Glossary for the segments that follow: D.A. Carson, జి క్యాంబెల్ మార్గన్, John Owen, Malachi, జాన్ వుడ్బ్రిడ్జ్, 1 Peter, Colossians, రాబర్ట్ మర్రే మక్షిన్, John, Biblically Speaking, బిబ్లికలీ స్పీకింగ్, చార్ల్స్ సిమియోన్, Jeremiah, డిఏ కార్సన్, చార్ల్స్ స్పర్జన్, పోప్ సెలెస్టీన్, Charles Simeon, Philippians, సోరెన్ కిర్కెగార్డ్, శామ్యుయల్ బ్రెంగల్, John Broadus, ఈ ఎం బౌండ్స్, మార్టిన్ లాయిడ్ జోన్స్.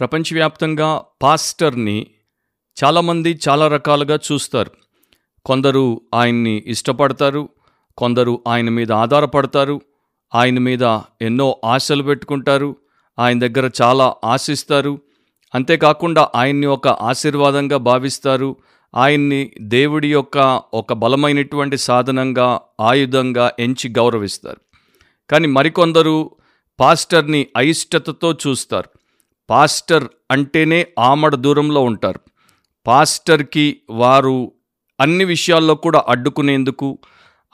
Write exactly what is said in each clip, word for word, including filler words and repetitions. ప్రపంచవ్యాప్తంగా పాస్టర్ని చాలామంది చాలా రకాలుగా చూస్తారు. కొందరు ఆయన్ని ఇష్టపడతారు, కొందరు ఆయన మీద ఆధారపడతారు, ఆయన మీద ఎన్నో ఆశలు పెట్టుకుంటారు, ఆయన దగ్గర చాలా ఆశిస్తారు. అంతేకాకుండా ఆయన్ని ఒక ఆశీర్వాదంగా భావిస్తారు, ఆయన్ని దేవుడి యొక్క ఒక బలమైనటువంటి సాధనంగా ఆయుధంగా ఎంచి గౌరవిస్తారు. కానీ మరికొందరు పాస్టర్ని అయిష్టతతో చూస్తారు. పాస్టర్ అంటేనే ఆమడ దూరంలో ఉంటారు. పాస్టర్కి వారు అన్ని విషయాల్లో కూడా అడ్డుకునేందుకు,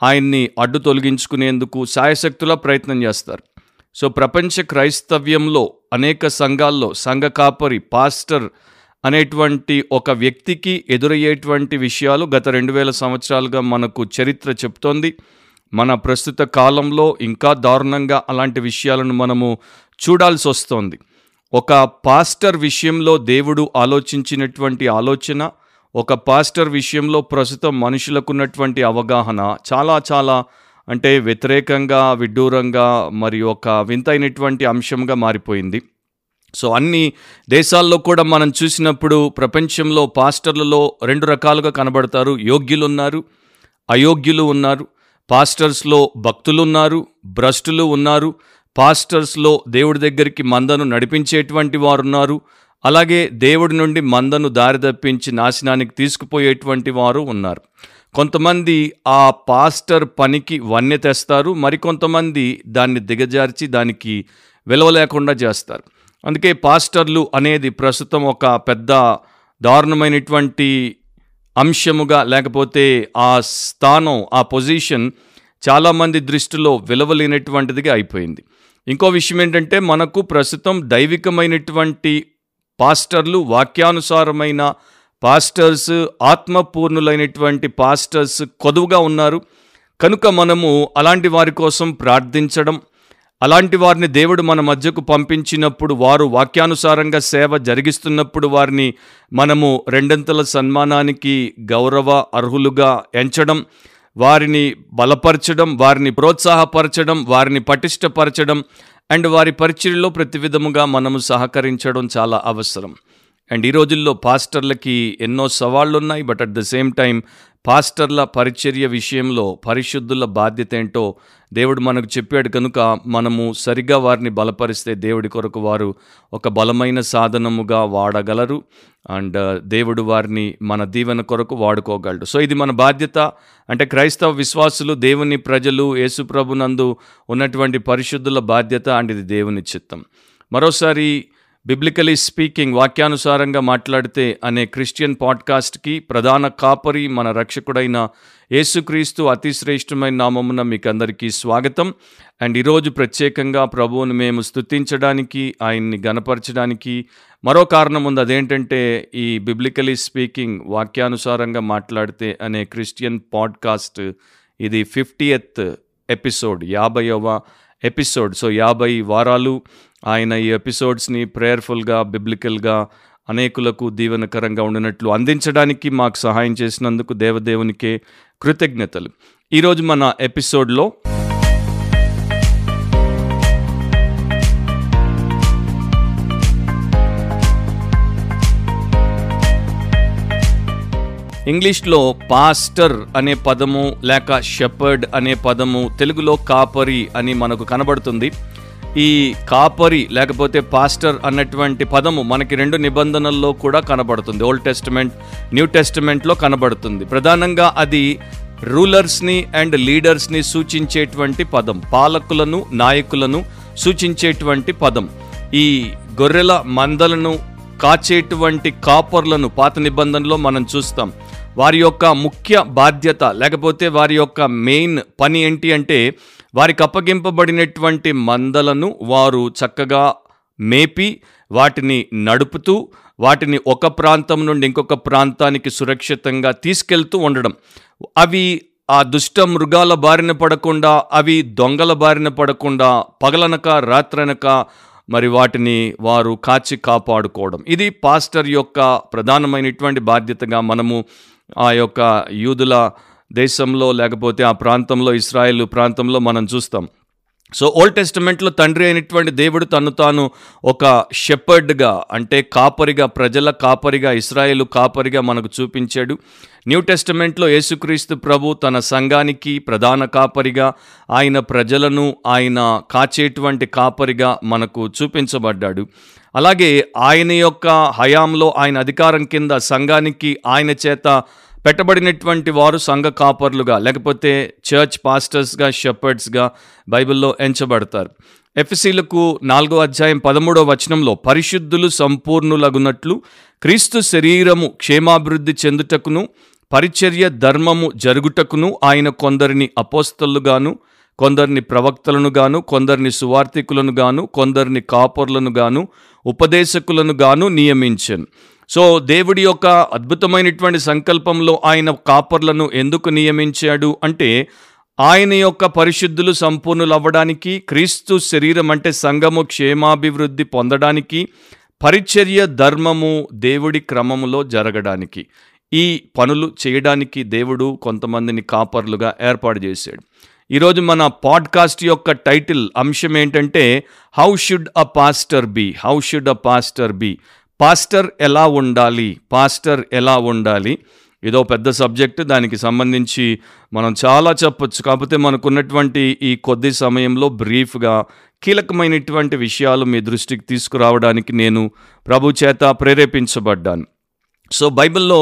ఆయన్ని అడ్డు తొలగించుకునేందుకు సాయశక్తులా ప్రయత్నం చేస్తారు. సో ప్రపంచ క్రైస్తవ్యంలో అనేక సంఘాల్లో సంఘ కాపరి పాస్టర్ అనేటువంటి ఒక వ్యక్తికి ఎదురయ్యేటువంటి విషయాలు గత రెండు వేల సంవత్సరాలుగా మనకు చరిత్ర చెప్తోంది. మన ప్రస్తుత కాలంలో ఇంకా దారుణంగా అలాంటి విషయాలను మనము చూడాల్సి వస్తోంది. ఒక పాస్టర్ విషయంలో దేవుడు ఆలోచించినటువంటి ఆలోచన, ఒక పాస్టర్ విషయంలో ప్రస్తుతం మనుషులకున్నటువంటి అవగాహన చాలా చాలా అంటే వ్యతిరేకంగా, విడ్డూరంగా, మరి ఒక వింతైనటువంటి అంశంగా మారిపోయింది. సో అన్ని దేశాల్లో కూడా మనం చూసినప్పుడు ప్రపంచంలో పాస్టర్లలో రెండు రకాలుగా కనబడతారు. యోగ్యులు ఉన్నారు, అయోగ్యులు ఉన్నారు. పాస్టర్స్లో భక్తులు ఉన్నారు, భ్రష్టులు ఉన్నారు. పాస్టర్స్లో దేవుడి దగ్గరికి మందను నడిపించేటువంటి వారున్నారు, అలాగే దేవుడి నుండి మందను దారి తప్పించి నాశనానికి తీసుకుపోయేటువంటి వారు ఉన్నారు. కొంతమంది ఆ పాస్టర్ పనికి వన్నె తెస్తారు, మరికొంతమంది దాన్ని దిగజార్చి దానికి విలువ లేకుండా చేస్తారు. అందుకే పాస్టర్లు అనేది ప్రస్తుతం ఒక పెద్ద దారుణమైనటువంటి అంశముగా, లేకపోతే ఆ స్థానం, ఆ పొజిషన్ చాలామంది దృష్టిలో విలువలేనటువంటిదిగా అయిపోయింది. ఇంకో విషయం ఏంటంటే, మనకు ప్రస్తుతం దైవికమైనటువంటి పాస్టర్లు, వాక్యానుసారమైన పాస్టర్స్, ఆత్మపూర్ణులైనటువంటి పాస్టర్స్ కొదువుగా ఉన్నారు. కనుక మనము అలాంటి వారి కోసం ప్రార్థించడం, అలాంటి వారిని దేవుడు మన మధ్యకు పంపించినప్పుడు, వారు వాక్యానుసారంగా సేవ జరిగిస్తున్నప్పుడు వారిని మనము రెండంతల సన్మానానికి గౌరవ అర్హులుగా ఎంచడం, వారిని బలపరచడం, వారిని ప్రోత్సాహపరచడం, వారిని పటిష్టపరచడం అండ్ వారి పరిచర్యలో ప్రతి విధముగా మనము సహకరించడం చాలా అవసరం. అండ్ ఈ రోజుల్లో పాస్టర్లకి ఎన్నో సవాళ్ళు ఉన్నాయి. But at the same time పాస్టర్ల పరిచర్య విషయంలో పరిశుద్ధుల బాధ్యత ఏంటో దేవుడు మనకు చెప్పాడు. కనుక మనము సరిగా వారిని బలపరిస్తే దేవుడి కొరకు వారు ఒక బలమైన సాధనముగా వాడగలరు అండ్ దేవుడు వారిని మన దీవెన కొరకు వాడుకోగలడు. సో ఇది మన బాధ్యత. అంటే క్రైస్తవ విశ్వాసులు, దేవుని ప్రజలు, యేసుప్రభునందు ఉన్నటువంటి పరిశుద్ధుల బాధ్యత అండ్ ఇది దేవుని చిత్తం. మరోసారి బిబ్లికలీ స్పీకింగ్, వాక్యానుసారంగా మాట్లాడితే అనే క్రిస్టియన్ పాడ్కాస్ట్కి ప్రధాన కాపరి మన రక్షకుడైన యేసుక్రీస్తు అతి శ్రేష్టమైన నామమున మీకు అందరికీ స్వాగతం. అండ్ ఈరోజు ప్రత్యేకంగా ప్రభువును మేము స్తుతించడానికి, ఆయన్ని గణపరచడానికి మరో కారణం ఉంది. అదేంటంటే, ఈ బిబ్లికలీ స్పీకింగ్, వాక్యానుసారంగా మాట్లాడితే అనే క్రిస్టియన్ పాడ్కాస్ట్ ఇది ఫిఫ్టీయత్ ఎపిసోడ్, యాభైవ ఎపిసోడ్. సో యాభై వారాలు ఆయన ఈ ఎపిసోడ్స్ని ప్రేయర్ఫుల్గా, బిబ్లికల్గా, అనేకులకు దీవెనకరంగా ఉండినట్లు అందించడానికి మాకు సహాయం చేసినందుకు దేవదేవునికే కృతజ్ఞతలు. ఈరోజు మన ఎపిసోడ్లో ఇంగ్లీష్లో పాస్టర్ అనే పదము లేక షెపర్డ్ అనే పదము, తెలుగులో కాపరి అని మనకు కనబడుతుంది. ఈ కాపరి లేకపోతే పాస్టర్ అన్నటువంటి పదము మనకి రెండు నిబంధనల్లో కూడా కనబడుతుంది. ఓల్డ్ టెస్టమెంట్, న్యూ టెస్టమెంట్లో కనబడుతుంది. ప్రధానంగా అది రూలర్స్ని అండ్ లీడర్స్ని సూచించేటువంటి పదం, పాలకులను, నాయకులను సూచించేటువంటి పదం. ఈ గొర్రెల మందలను కాచేటువంటి కాపర్లను పాత నిబంధనలో మనం చూస్తాం. వారి యొక్క ముఖ్య బాధ్యత లేకపోతే వారి యొక్క మెయిన్ పని ఏంటి అంటే, వారికి అప్పగింపబడినటువంటి మందలను వారు చక్కగా మేపి, వాటిని నడుపుతూ, వాటిని ఒక ప్రాంతం నుండి ఇంకొక ప్రాంతానికి సురక్షితంగా తీసుకెళ్తూ ఉండడం, అవి ఆ దుష్ట మృగాల బారిన పడకుండా, అవి దొంగల బారిన పడకుండా పగలనక రాత్రనక మరి వాటిని వారు కాచి కాపాడుకోవడం, ఇది పాస్టర్ యొక్క ప్రధానమైనటువంటి బాధ్యతగా మనము ఆ యొక్క యూదుల దేశంలో లేకపోతే ఆ ప్రాంతంలో, ఇశ్రాయేలు ప్రాంతంలో మనం చూస్తాం. సో ఓల్డ్ టెస్టమెంట్లో తండ్రి అయినటువంటి దేవుడు తను తాను ఒక షెపర్డ్గా, అంటే కాపరిగా, ప్రజల కాపరిగా, ఇశ్రాయేలు కాపరిగా మనకు చూపించాడు. న్యూ టెస్టమెంట్లో యేసుక్రీస్తు ప్రభు తన సంఘానికి ప్రధాన కాపరిగా, ఆయన ప్రజలను ఆయన కాచేటువంటి కాపరిగా మనకు చూపించబడ్డాడు. అలాగే ఆయన యొక్క హయాంలో, ఆయన అధికారం కింద సంఘానికి ఆయన చేత పెట్టబడినటువంటి వారు సంఘ కాపర్లుగా, లేకపోతే చర్చ్ పాస్టర్స్గా, షెపర్డ్స్గా బైబిల్లో ఎంచబడతారు. ఎఫెసీయులకు నాలుగో అధ్యాయం పదమూడో వచనంలో, పరిశుద్ధులు సంపూర్ణులగునట్లు క్రీస్తు శరీరము క్షేమాభివృద్ధి చెందుటకును పరిచర్య ధర్మము జరుగుటకును ఆయన కొందరిని అపోస్తలుగాను, కొందరిని ప్రవక్తలను గాను, కొందరిని సువార్థికులను గాను, కొందరిని కాపర్లను గాను, ఉపదేశకులను గాను నియమించెను. సో దేవుడి యొక్క అద్భుతమైనటువంటి సంకల్పంలో ఆయన కాపర్లను ఎందుకు నియమించాడు అంటే, ఆయన యొక్క పరిశుద్ధులు సంపూర్ణులు అవ్వడానికి, క్రీస్తు శరీరం అంటే సంఘము క్షేమాభివృద్ధి పొందడానికి, పరిచర్య ధర్మము దేవుడి క్రమములో జరగడానికి, ఈ పనులు చేయడానికి దేవుడు కొంతమందిని కాపర్లుగా ఏర్పాటు చేశాడు. ఈరోజు మన పాడ్కాస్ట్ యొక్క టైటిల్ అంశం ఏంటంటే, how should a pastor be, how should a pastor be, pastor ఎలా ఉండాలి, పాస్టర్ ఎలా ఉండాలి. ఇదో పెద్ద సబ్జెక్ట్, దానికి సంబంధించి మనం చాలా చెప్పొచ్చు. కాకపోతే మనకున్నటువంటి ఈ కొద్ది సమయంలో బ్రీఫ్గా కీలకమైనటువంటి విషయాలు మీ దృష్టికి తీసుకురావడానికి నేను ప్రభు చేత ప్రేరేపించబడ్డాను. సో బైబిల్లో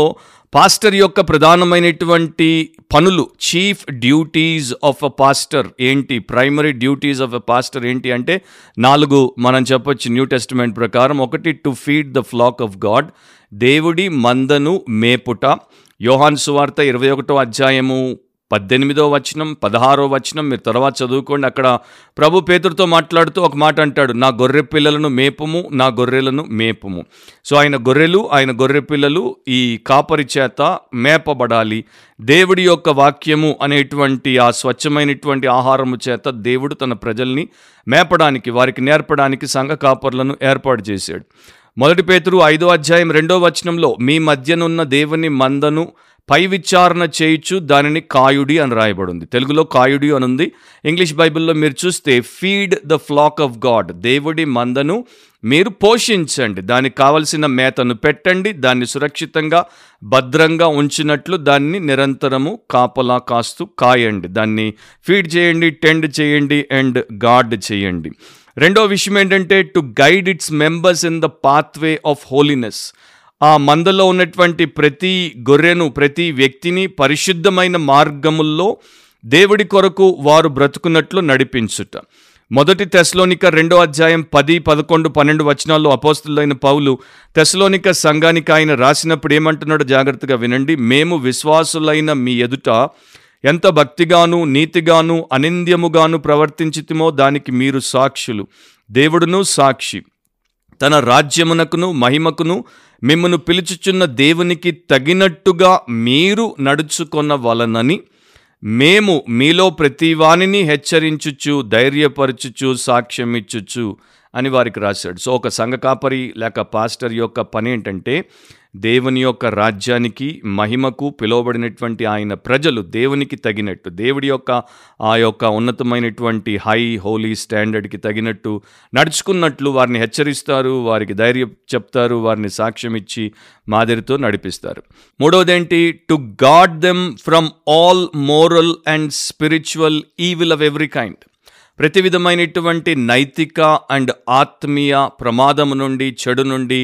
పాస్టర్ యొక్క ప్రధానమైనటువంటి పనులు, chief duties of a pastor ఏంటి, primary duties of a pastor ఏంటి అంటే నాలుగు మనం చెప్పొచ్చు న్యూ టెస్టిమెంట్ ప్రకారం. ఒకటి, to feed the flock of God, దేవుడి మందను మేపుట. యోహాన్ సువార్త ఇరవై ఒకటో అధ్యాయము పద్దెనిమిదో వచనం, పదహారో వచనం మీరు తర్వాత చదువుకోండి. అక్కడ ప్రభు పేతురుతో మాట్లాడుతూ ఒక మాట అంటాడు, నా గొర్రె పిల్లలను మేపము, నా గొర్రెలను మేపము. సో ఆయన గొర్రెలు, ఆయన గొర్రె పిల్లలు ఈ కాపరి చేత మేపబడాలి. దేవుడి యొక్క వాక్యము అనేటువంటి ఆ స్వచ్ఛమైనటువంటి ఆహారము చేత దేవుడు తన ప్రజల్ని మేపడానికి, వారికి నేర్పడానికి సంఘ కాపర్లను ఏర్పాటు చేశాడు. మొదటి పేతురు ఐదో అధ్యాయం రెండో వచనంలో, మీ మధ్యనున్న దేవుని మందను పై విచారణ చేయుచు దానిని కాయుడి అని రాయబడింది. తెలుగులో కాయుడి అని ఉంది. ఇంగ్లీష్ బైబిల్లో మీరు చూస్తే feed the flock of God, దేవుడి మందను మీరు పోషించండి, దానికి కావలసిన మేతను పెట్టండి, దాన్ని సురక్షితంగా భద్రంగా ఉంచినట్లు దాన్ని నిరంతరము కాపలా కాస్తూ కాయండి, దాన్ని ఫీడ్ చేయండి, టెండ్ చేయండి అండ్ గార్డ్ చేయండి. రెండో విషయం ఏంటంటే, to guide its members in the pathway of holiness, ఆ మందలో ఉన్నటువంటి ప్రతి గొర్రెను, ప్రతి వ్యక్తిని పరిశుద్ధమైన మార్గముల్లో దేవుడి కొరకు వారు బ్రతుకున్నట్లు నడిపించుట. మొదటి తెస్లోనిక రెండో అధ్యాయం పది, పదకొండు, పన్నెండు వచనాల్లో అపోస్తులైన పౌలు తెస్లోనిక సంఘానికి ఆయన రాసినప్పుడు ఏమంటున్నాడో జాగ్రత్తగా వినండి. మేము విశ్వాసులైన మీ ఎదుట ఎంత భక్తిగాను నీతిగాను అనింద్యముగాను ప్రవర్తించితిమో దానికి మీరు సాక్షులు, దేవుడును సాక్షి. తన రాజ్యమునకును మహిమకును మిమ్మను పిలుచుచున్న దేవునికి తగినట్టుగా మీరు నడుచుకొన్న వలనని మేము మీలో ప్రతివానిని హెచ్చరించుచు ధైర్యపరచుచు సాక్ష్యమిచ్చుచు అని వారికి రాశాడు. సో ఒక సంఘ కాపరి లేక పాస్టర్ యొక్క పని ఏంటంటే, దేవుని యొక్క రాజ్యానికి మహిమకు పిలువబడినటువంటి ఆయన ప్రజలు దేవునికి తగినట్టు, దేవుడి యొక్క ఆ యొక్క ఉన్నతమైనటువంటి హై హోలీ స్టాండర్డ్కి తగినట్టు నడుచుకున్నట్లు వారిని హెచ్చరిస్తారు, వారికి ధైర్యం చెప్తారు, వారిని సాక్ష్యం ఇచ్చి మాదిరితో నడిపిస్తారు. మూడవదేంటి, to guard them from all moral and spiritual evil of every kind, ప్రతి విధమైనటువంటి నైతిక అండ్ ఆత్మీయ ప్రమాదము నుండి, చెడు నుండి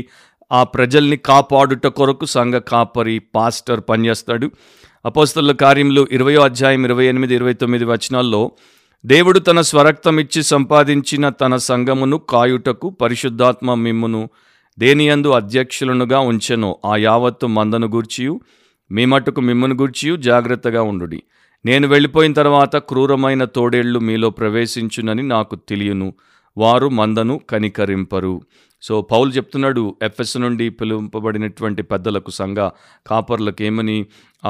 ఆ ప్రజల్ని కాపాడుట కొరకు సంఘ కాపరి పాస్టర్ పనిచేస్తాడు. అపోస్తలుల కార్యములు ఇరవయో అధ్యాయం ఇరవై ఎనిమిది ఇరవై తొమ్మిది వచనాల్లో, దేవుడు తన స్వరక్తం ఇచ్చి సంపాదించిన తన సంఘమును కాయుటకు పరిశుద్ధాత్మ మిమ్మును దేనియందు అధ్యక్షులనుగా ఉంచెనో ఆ యావత్తు మందను గూర్చియు మీ మట్టుకు మిమ్మును గూర్చియు జాగ్రత్తగా ఉండుడి. నేను వెళ్ళిపోయిన తర్వాత క్రూరమైన తోడేళ్లు మీలో ప్రవేశించునని నాకు తెలియను, వారు మందను కనికరింపరు. సో పౌలు చెప్తున్నాడు ఎఫెస్ నుండి పిలువబడినటువంటి పెద్దలకు, సంఘ కాపర్లకు ఏమని,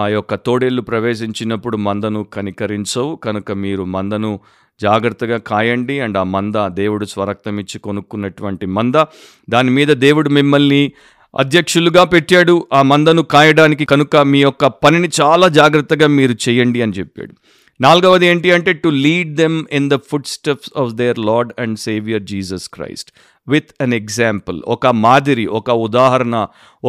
ఆ యొక్క తోడేళ్ళు ప్రవేశించినప్పుడు మందను కనికరించవు, కనుక మీరు మందను జాగ్రత్తగా కాయండి. అండ్ ఆ మంద దేవుడు స్వరక్తం ఇచ్చి కొనుక్కున్నటువంటి మంద, దాని మీద దేవుడు మిమ్మల్ని అధ్యక్షులుగా పెట్టాడు ఆ మందను కాయడానికి, కనుక మీ యొక్క పనిని చాలా జాగ్రత్తగా మీరు చేయండి అని చెప్పాడు. నాలుగవది ఏంటి అంటే to lead them in the footsteps of their Lord and saviour Jesus Christ with an example, ఒక మాదిరి, ఒక ఉదాహరణ,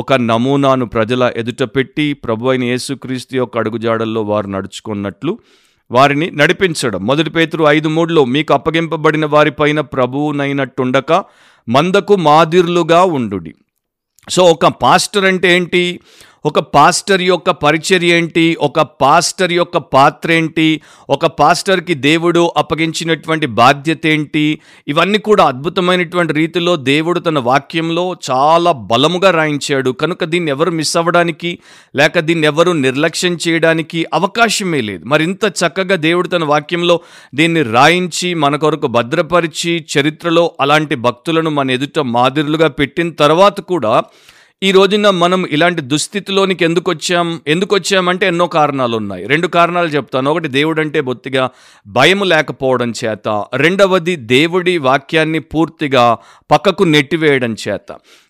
ఒక నమూనాను ప్రజల ఎదుట పెట్టి ప్రభు అయిన యేసుక్రీస్తు యొక్క అడుగుజాడల్లో వారు నడుచుకున్నట్లు వారిని నడిపించడం. మొదటి పేతురు ఐదు మూడులో మీకు అప్పగింపబడిన వారిపైన ప్రభువునైనట్టుండక మందకు మాదిరులుగా ఉండుడి. సో ఒక పాస్టర్ అంటే ఏంటి, ఒక పాస్టర్ యొక్క పరిచర్య ఏంటి, ఒక పాస్టర్ యొక్క పాత్ర ఏంటి, ఒక పాస్టర్కి దేవుడు అప్పగించినటువంటి బాధ్యత ఏంటి, ఇవన్నీ కూడా అద్భుతమైనటువంటి రీతిలో దేవుడు తన వాక్యంలో చాలా బలముగా రాయించాడు. కనుక దీన్ని ఎవరు మిస్ అవ్వడానికి లేక దీన్ని ఎవరు నిర్లక్ష్యం చేయడానికి అవకాశమే లేదు. మరి ఇంత చక్కగా దేవుడు తన వాక్యంలో దీన్ని రాయించి మన కొరకు భద్రపరిచి చరిత్రలో అలాంటి భక్తులను మన ఎదుట మాదిరులుగా పెట్టిన తర్వాత కూడా ఈ రోజున మనం ఇలాంటి దుస్థితిలోనికి ఎందుకు వచ్చాం ఎందుకు వచ్చామంటే ఎన్నో కారణాలు ఉన్నాయి. రెండు కారణాలు చెప్తాను. ఒకటి, దేవుడు అంటే బొత్తిగా భయం లేకపోవడం చేత. రెండవది, దేవుడి వాక్యాన్ని పూర్తిగా పక్కకు నెట్టివేయడం చేత.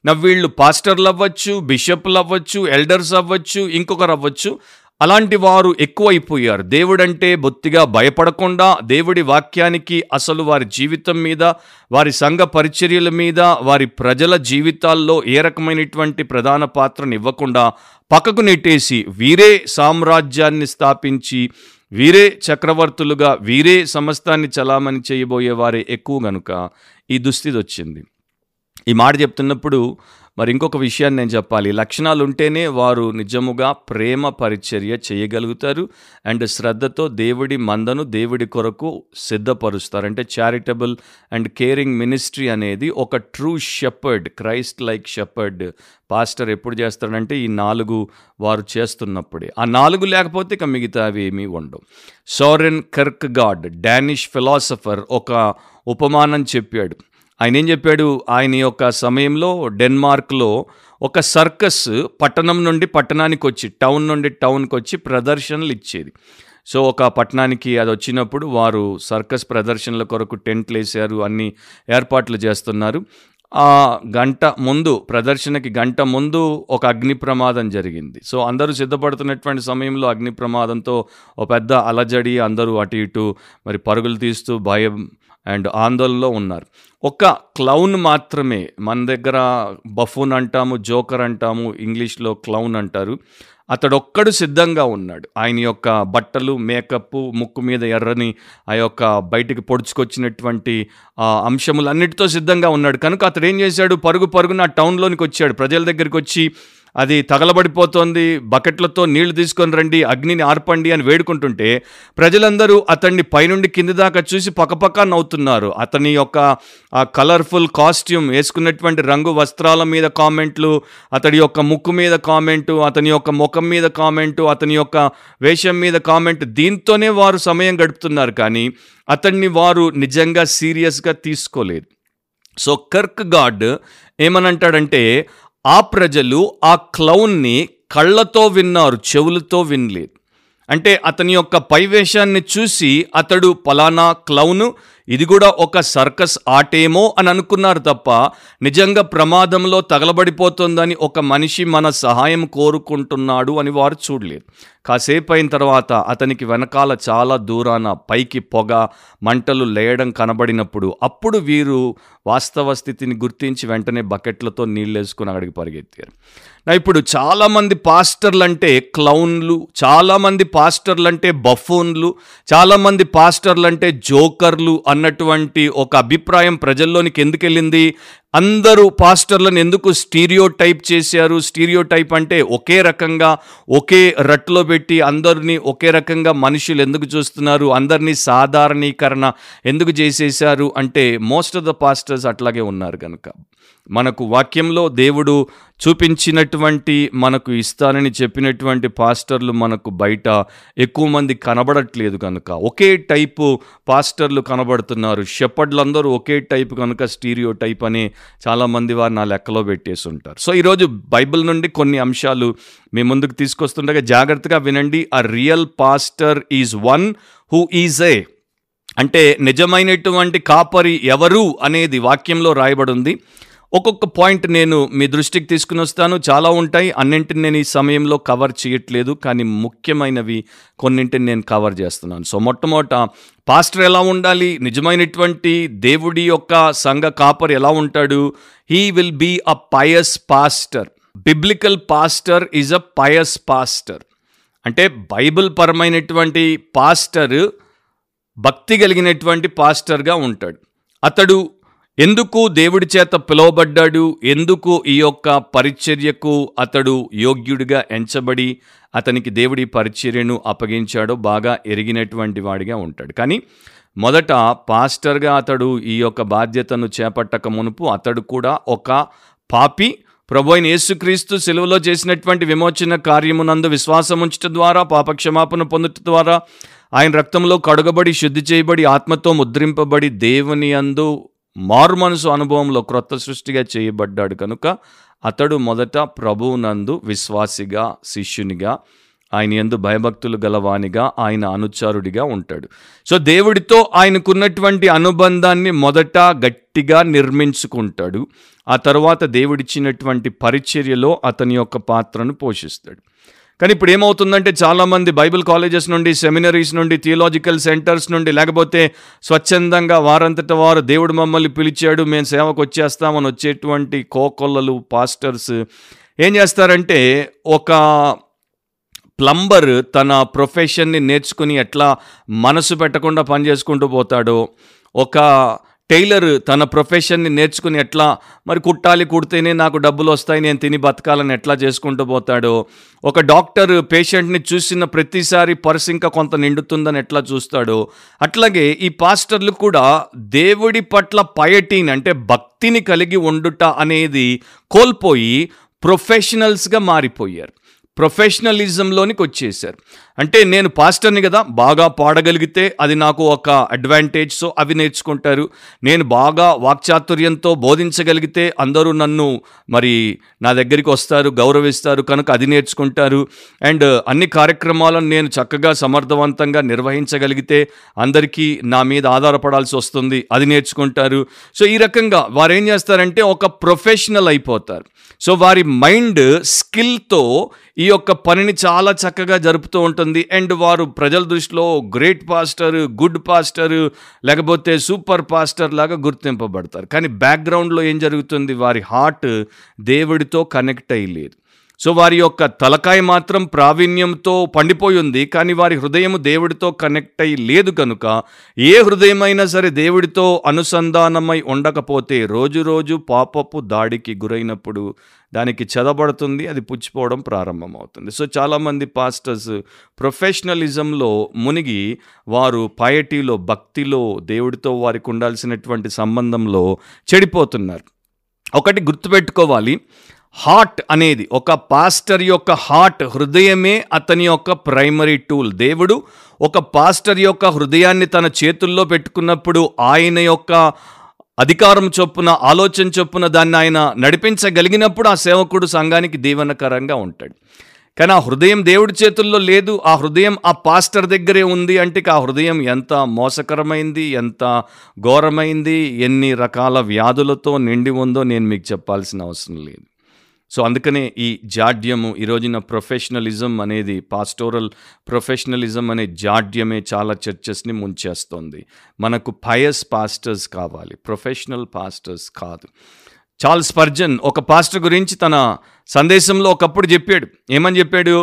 నా వీళ్ళు పాస్టర్లు అవ్వచ్చు, బిషప్లు అవ్వచ్చు, ఎల్డర్స్ అవ్వచ్చు, ఇంకొకరు అవ్వచ్చు, అలాంటి వారు ఎక్కువైపోయారు. దేవుడంటే బొత్తిగా భయపడకుండా దేవుడి వాక్యానికి అసలు వారి జీవితం మీద, వారి సంఘ పరిచర్యల మీద, వారి ప్రజల జీవితాల్లో ఏ రకమైనటువంటి ప్రధాన పాత్రను ఇవ్వకుండా పక్కకు నెట్టేసి వీరే సామ్రాజ్యాన్ని స్థాపించి వీరే చక్రవర్తులుగా, వీరే సమస్తాన్ని చలామణి చేయబోయే వారే ఎక్కువ. గనుక ఈ దుస్థితి వచ్చింది. ఈ మాట చెప్తున్నప్పుడు మరి ఇంకొక విషయాన్ని నేను చెప్పాలి. లక్షణాలు ఉంటేనే వారు నిజముగా ప్రేమ పరిచర్య చేయగలుగుతారు అండ్ శ్రద్ధతో దేవుడి మందను దేవుడి కొరకు సిద్ధపరుస్తారు. అంటే చారిటబుల్ అండ్ కేరింగ్ మినిస్ట్రీ అనేది ఒక true shepherd, Christ like shepherd pastor ఎప్పుడు చేస్తాడంటే ఈ నాలుగు వారు చేస్తున్నప్పుడే. ఆ నాలుగు లేకపోతే ఇక మిగతా అవి ఏమీ ఉండవు. సోరెన్ కిర్కెగార్డ్, డానిష్ ఫిలాసఫర్, ఒక ఉపమానం చెప్పాడు. ఆయన ఏం చెప్పాడు, ఆయన యొక్క సమయంలో డెన్మార్క్లో ఒక సర్కస్ పట్టణం నుండి పట్టణానికి వచ్చి, టౌన్ నుండి టౌన్కి వచ్చి ప్రదర్శనలు ఇచ్చేది. సో ఒక పట్టణానికి అది వచ్చినప్పుడు వారు సర్కస్ ప్రదర్శనల కొరకు టెంట్లు వేశారు, అన్ని ఏర్పాట్లు చేస్తున్నారు. ఆ గంట ముందు, ప్రదర్శనకి గంట ముందు ఒక అగ్ని ప్రమాదం జరిగింది. సో అందరూ సిద్ధపడుతున్నటువంటి సమయంలో అగ్ని ప్రమాదంతో ఒక పెద్ద అలజడి, అందరూ అటు ఇటు మరి పరుగులు తీస్తూ భయం అండ్ ఆందోళనలో ఉన్నారు. ఒక క్లౌన్ మాత్రమే, మన దగ్గర బఫూన్ అంటాము, జోకర్ అంటాము, ఇంగ్లీష్లో క్లౌన్ అంటారు, అతడొక్కడు సిద్ధంగా ఉన్నాడు. ఆయన యొక్క బట్టలు, మేకప్, ముక్కు మీద ఎర్రని ఆ యొక్క బయటికి పొడుచుకొచ్చినటువంటి అంశములు అన్నిటితో సిద్ధంగా ఉన్నాడు. కనుక అతడు ఏం చేశాడు, పరుగు పరుగున ఆ టౌన్లోనికి వచ్చాడు, ప్రజల దగ్గరికి వచ్చి అది తగలబడిపోతోంది, బకెట్లతో నీళ్లు తీసుకొని రండి, అగ్నిని ఆర్పండి అని వేడుకుంటుంటే ప్రజలందరూ అతన్ని పైనుండి కింది దాకా చూసి పక్కపక్క నవ్వుతున్నారు. అతని యొక్క ఆ కలర్ఫుల్ కాస్ట్యూమ్, వేసుకున్నటువంటి రంగు వస్త్రాల మీద కామెంట్లు, అతడి యొక్క ముక్కు మీద కామెంటు, అతని యొక్క ముఖం మీద కామెంటు, అతని యొక్క వేషం మీద కామెంట్, దీంతోనే వారు సమయం గడుపుతున్నారు. కానీ అతన్ని వారు నిజంగా సీరియస్గా తీసుకోలేదు. సో కిర్కెగార్డ్ ఏమనంటాడంటే, ఆ ప్రజలు ఆ క్లౌన్ని కళ్ళతో విన్నారు, చెవులతో వినలేదు. అంటే అతని యొక్క పైవేషాన్ని చూసి అతడు పలానా క్లౌను, ఇది కూడా ఒక సర్కస్ ఆటేమో అని అనుకున్నారు తప్ప నిజంగా ప్రమాదంలో తగలబడిపోతుందని ఒక మనిషి మన సహాయం కోరుకుంటున్నాడు అని వారు చూడలేదు. కాసేపు అయిన తర్వాత అతనికి వెనకాల చాలా దూరాన పైకి పొగ, మంటలు లేయడం కనబడినప్పుడు అప్పుడు వీరు వాస్తవ స్థితిని గుర్తించి వెంటనే బకెట్లతో నీళ్ళు వేసుకుని అక్కడికి పరిగెత్తారు. ఇప్పుడు చాలామంది పాస్టర్లంటే క్లౌన్లు, చాలామంది పాస్టర్లంటే బఫూన్లు, చాలామంది పాస్టర్లంటే జోకర్లు అన్నటువంటి ఒక అభిప్రాయం ప్రజల్లోనికి ఎందుకు వెళ్ళింది? అందరూ పాస్టర్లను ఎందుకు స్టీరియో టైప్ చేశారు? స్టీరియో టైప్ అంటే ఒకే రకంగా, ఒకే రట్లో పెట్టి అందరినీ ఒకే రకంగా మనుషులు ఎందుకు చూస్తున్నారు? అందరినీ సాధారణీకరణ ఎందుకు చేసేశారు? అంటే మోస్ట్ ఆఫ్ ద పాస్టర్స్ అట్లాగే ఉన్నారు. కనుక మనకు వాక్యంలో దేవుడు చూపించినటువంటి, మనకు ఇస్తానని చెప్పినటువంటి పాస్టర్లు మనకు బయట ఎక్కువ మంది కనబడట్లేదు. కనుక ఒకే టైపు పాస్టర్లు కనబడుతున్నారు. షెపర్డ్లందరూ ఒకే టైపు, కనుక స్టీరియో టైప్ అని చాలామంది వారు నా లెక్కలో పెట్టేసి ఉంటారు. సో ఈరోజు బైబిల్ నుండి కొన్ని అంశాలు మీ ముందుకు తీసుకొస్తుండగా జాగ్రత్తగా వినండి. A real pastor is one who is a, అంటే నిజమైనటువంటి కాపరి ఎవరు అనేది వాక్యంలో రాయబడి ఉంది. ఒక్కొక్క పాయింట్ నేను మీ దృష్టికి తీసుకుని వస్తాను. చాలా ఉంటాయి, అన్నింటిని నేను ఈ సమయంలో కవర్ చేయట్లేదు, కానీ ముఖ్యమైనవి కొన్నింటిని నేను కవర్ చేస్తున్నాను. సో మొట్టమొదట పాస్టర్ ఎలా ఉండాలి, నిజమైనటువంటి దేవుడి యొక్క సంఘ కాపర్ ఎలా ఉంటాడు. He will be a pious pastor. Biblical pastor is a pious pastor. అంటే బైబిల్ పరమైనటువంటి పాస్టర్ భక్తి కలిగినటువంటి పాస్టర్గా ఉంటాడు. అతడు ఎందుకు దేవుడి చేత పిలువబడ్డాడు, ఎందుకు ఈ యొక్క పరిచర్యకు అతడు యోగ్యుడిగా ఎంచబడి అతనికి దేవుడి పరిచర్యను అప్పగించాడో బాగా ఎరిగినటువంటి వాడిగా ఉంటాడు. కానీ మొదట పాస్టర్గా అతడు ఈ యొక్క బాధ్యతను చేపట్టక మునుపు అతడు కూడా ఒక పాపి. ప్రభు అయిన యేసుక్రీస్తు సిలువలో చేసినటువంటి విమోచన కార్యమునందు విశ్వాసం ఉంచడం ద్వారా, పాపక్షమాపణ పొందడం ద్వారా, ఆయన రక్తంలో కడుగబడి శుద్ధి చేయబడి ఆత్మతో ముద్రింపబడి దేవుని యందు మారుమనసు అనుభవంలో క్రొత్త సృష్టిగా చేయబడ్డాడు. కనుక అతడు మొదట ప్రభువునందు విశ్వాసిగా, శిష్యునిగా, ఆయన యందు భయభక్తులు గలవానిగా, ఆయన అనుచారుడిగా ఉంటాడు. సో దేవుడితో ఆయనకున్నటువంటి అనుబంధాన్ని మొదట గట్టిగా నిర్మించుకుంటాడు. ఆ తర్వాత దేవుడిచ్చినటువంటి పరిచర్యలో అతని యొక్క పాత్రను పోషిస్తాడు. కానీ ఇప్పుడు ఏమవుతుందంటే, చాలామంది బైబిల్ కాలేజెస్ నుండి, సెమినరీస్ నుండి, థియోలాజికల్ సెంటర్స్ నుండి, లేకపోతే స్వచ్ఛందంగా వారంతట వారు దేవుడు మమ్మల్ని పిలిచాడు మేము సేవకు వచ్చేస్తామని వచ్చేటువంటి కోకొల్లలు పాస్టర్స్ ఏం చేస్తారంటే, ఒక ప్లంబర్ తన ప్రొఫెషన్ని నేర్చుకుని ఎట్లా మనసు పెట్టకుండా పనిచేసుకుంటూ పోతాడో, ఒక టైలర్ తన ప్రొఫెషన్ని నేర్చుకుని ఎట్లా మరి కుట్టాలి, కుడితేనే నాకు డబ్బులు వస్తాయి, నేను తిని బతకాలని ఎట్లా చేసుకుంటూ పోతాడో, ఒక డాక్టర్ పేషెంట్ని చూసిన ప్రతిసారి పర్సు ఇంకా కొంత నిండుతుందని ఎట్లా చూస్తాడో, అట్లాగే ఈ పాస్టర్లు కూడా దేవుడి పట్ల పయటీని అంటే భక్తిని కలిగి ఉండుట అనేది కోల్పోయి ప్రొఫెషనల్స్గా మారిపోయారు. ప్రొఫెషనలిజంలోనికి వచ్చేసారు. అంటే నేను పాస్టర్ని కదా, బాగా పాడగలిగితే అది నాకు ఒక అడ్వాంటేజ్, సో అవి నేర్చుకుంటారు. నేను బాగా వాక్చాతుర్యంతో బోధించగలిగితే అందరూ నన్ను మరి నా దగ్గరికి వస్తారు, గౌరవిస్తారు, కనుక అది నేర్చుకుంటారు. అండ్ అన్ని కార్యక్రమాలను నేను చక్కగా సమర్థవంతంగా నిర్వహించగలిగితే అందరికీ నా మీద ఆధారపడాల్సి వస్తుంది, అది నేర్చుకుంటారు. సో ఈ రకంగా వారు ఏం చేస్తారంటే ఒక ప్రొఫెషనల్ అయిపోతారు. సో వారి మైండ్ స్కిల్తో ఈ యొక్క పనిని చాలా చక్కగా జరుపుతూ ఉంటుంది. అండ్ వారు ప్రజల దృష్టిలో గ్రేట్ పాస్టర్, గుడ్ పాస్టర్, లేకపోతే సూపర్ పాస్టర్ లాగా గుర్తింపబడతారు. కానీ బ్యాక్గ్రౌండ్లో ఏం జరుగుతుంది, వారి హార్ట్ దేవుడితో కనెక్ట్ అయ్యలేదు. సో వారి యొక్క తలకాయ మాత్రం ప్రావీణ్యంతో పండిపోయి ఉంది, కానీ వారి హృదయం దేవుడితో కనెక్ట్ అయ్యి లేదు. కనుక ఏ హృదయమైనా సరే దేవుడితో అనుసంధానమై ఉండకపోతే రోజు రోజు పాపపు దాడికి గురైనప్పుడు దానికి చెదబడుతుంది, అది పుచ్చిపోవడం ప్రారంభమవుతుంది. సో చాలామంది పాస్టర్స్ ప్రొఫెషనలిజంలో మునిగి వారు పయటీలో, భక్తిలో, దేవుడితో వారికి ఉండాల్సినటువంటి సంబంధంలో చెడిపోతున్నారు. ఒకటి గుర్తుపెట్టుకోవాలి, హార్ట్ అనేది ఒక పాస్టర్ యొక్క హార్ట్, హృదయమే అతని యొక్క ప్రైమరీ టూల్. దేవుడు ఒక పాస్టర్ యొక్క హృదయాన్ని తన చేతుల్లో పెట్టుకున్నప్పుడు ఆయన యొక్క అధికారం చొప్పున, ఆలోచన చొప్పున దాన్ని ఆయన నడిపించగలిగినప్పుడు ఆ సేవకుడు సంఘానికి దీవెనకరంగా ఉంటాడు. కానీ ఆ హృదయం దేవుడి చేతుల్లో లేదు, ఆ హృదయం ఆ పాస్టర్ దగ్గరే ఉంది. అంటే ఆ హృదయం ఎంత మోసకరమైంది, ఎంత ఘోరమైంది, ఎన్ని రకాల వ్యాధులతో నిండి ఉందో నేను మీకు చెప్పాల్సిన అవసరం లేదు. సో అందుకనే ఈ జాడ్యము, ఈరోజున ప్రొఫెషనలిజం అనేది, పాస్టోరల్ ప్రొఫెషనలిజం అనే జాడ్యమే చాలా చర్చెస్ని ముంచేస్తోంది. మనకు పయస్ పాస్టర్స్ కావాలి, ప్రొఫెషనల్ పాస్టర్స్ కాదు. చార్ల్స్ స్పర్జన్ ఒక పాస్టర్ గురించి తన సందేశంలో ఒకప్పుడు చెప్పాడు. ఏమని చెప్పాడు,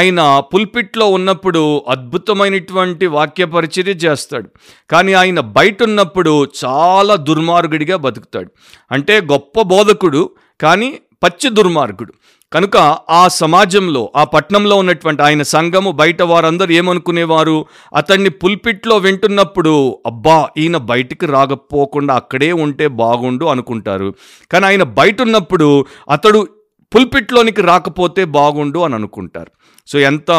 ఆయన పుల్పిట్లో ఉన్నప్పుడు అద్భుతమైనటువంటి వాక్య పరిచర్య చేస్తాడు, కానీ ఆయన బయట ఉన్నప్పుడు చాలా దుర్మార్గుడిగా బతుకుతాడు. అంటే గొప్ప బోధకుడు కానీ పచ్చి దుర్మార్గుడు. కనుక ఆ సమాజంలో, ఆ పట్టణంలో ఉన్నటువంటి ఆయన సంఘము బయట వారందరూ ఏమనుకునేవారు, అతన్ని పుల్పిట్లో వింటున్నప్పుడు అబ్బా ఈయన బయటికి రాకపోకుండా అక్కడే ఉంటే బాగుండు అనుకుంటారు. కానీ ఆయన బయట ఉన్నప్పుడు అతడు పుల్పిట్లోనికి రాకపోతే బాగుండు అని అనుకుంటారు. సో ఎంత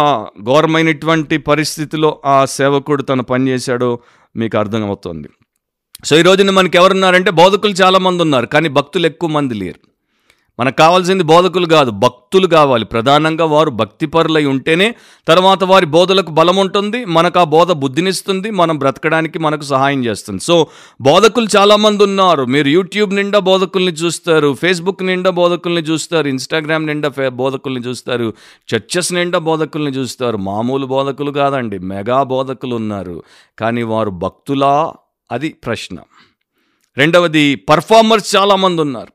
ఘోరమైనటువంటి పరిస్థితిలో ఆ సేవకుడు తను పనిచేశాడో మీకు అర్థమవుతుంది. సో ఈరోజున మనకి ఎవరున్నారంటే బోధకులు చాలామంది ఉన్నారు, కానీ భక్తులు ఎక్కువ మంది లేరు. మనకు కావాల్సింది బోధకులు కాదు, భక్తులు కావాలి. ప్రధానంగా వారు భక్తిపరులై ఉంటేనే తర్వాత వారి బోధలకు బలం ఉంటుంది, మనకు ఆ బోధ బుద్ధినిస్తుంది, మనం బ్రతకడానికి మనకు సహాయం చేస్తుంది. సో బోధకులు చాలామంది ఉన్నారు. మీరు యూట్యూబ్ నిండా బోధకుల్ని చూస్తారు, ఫేస్బుక్ నిండా బోధకుల్ని చూస్తారు, ఇన్స్టాగ్రామ్ నిండా ఫే బోధకుల్ని చూస్తారు, చర్చెస్ నిండా బోధకుల్ని చూస్తారు. మామూలు బోధకులు కాదండి, మెగా బోధకులు ఉన్నారు. కానీ వారు భక్తులా, అది ప్రశ్న. రెండవది, పర్ఫార్మర్స్ చాలామంది ఉన్నారు,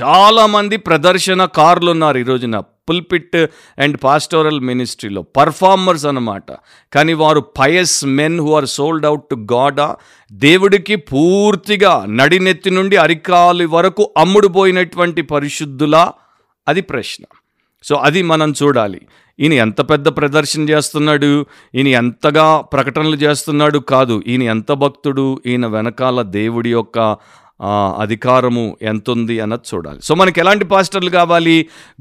చాలామంది ప్రదర్శనకారులు ఉన్నారు. ఈ రోజున పుల్పిట్ అండ్ పాస్టోరల్ మినిస్ట్రీలో పర్ఫార్మర్స్ అన్నమాట. కానీ వారు pious men who are sold out to God, దేవుడికి పూర్తిగా నడినెత్తి నుండి అరికాలి వరకు అమ్ముడుపోయినటువంటి పరిశుద్ధులా, అది ప్రశ్న. సో అది మనం చూడాలి. ఈయన ఎంత పెద్ద ప్రదర్శన చేస్తున్నాడు, ఈయన ఎంతగా ప్రకటనలు చేస్తున్నాడు కాదు, ఈయన ఎంత భక్తుడు, ఈయన వెనకాల దేవుడి యొక్క అధికారము ఎంతుంది అన్నది చూడాలి. సో మనకి ఎలాంటి పాస్టర్లు కావాలి?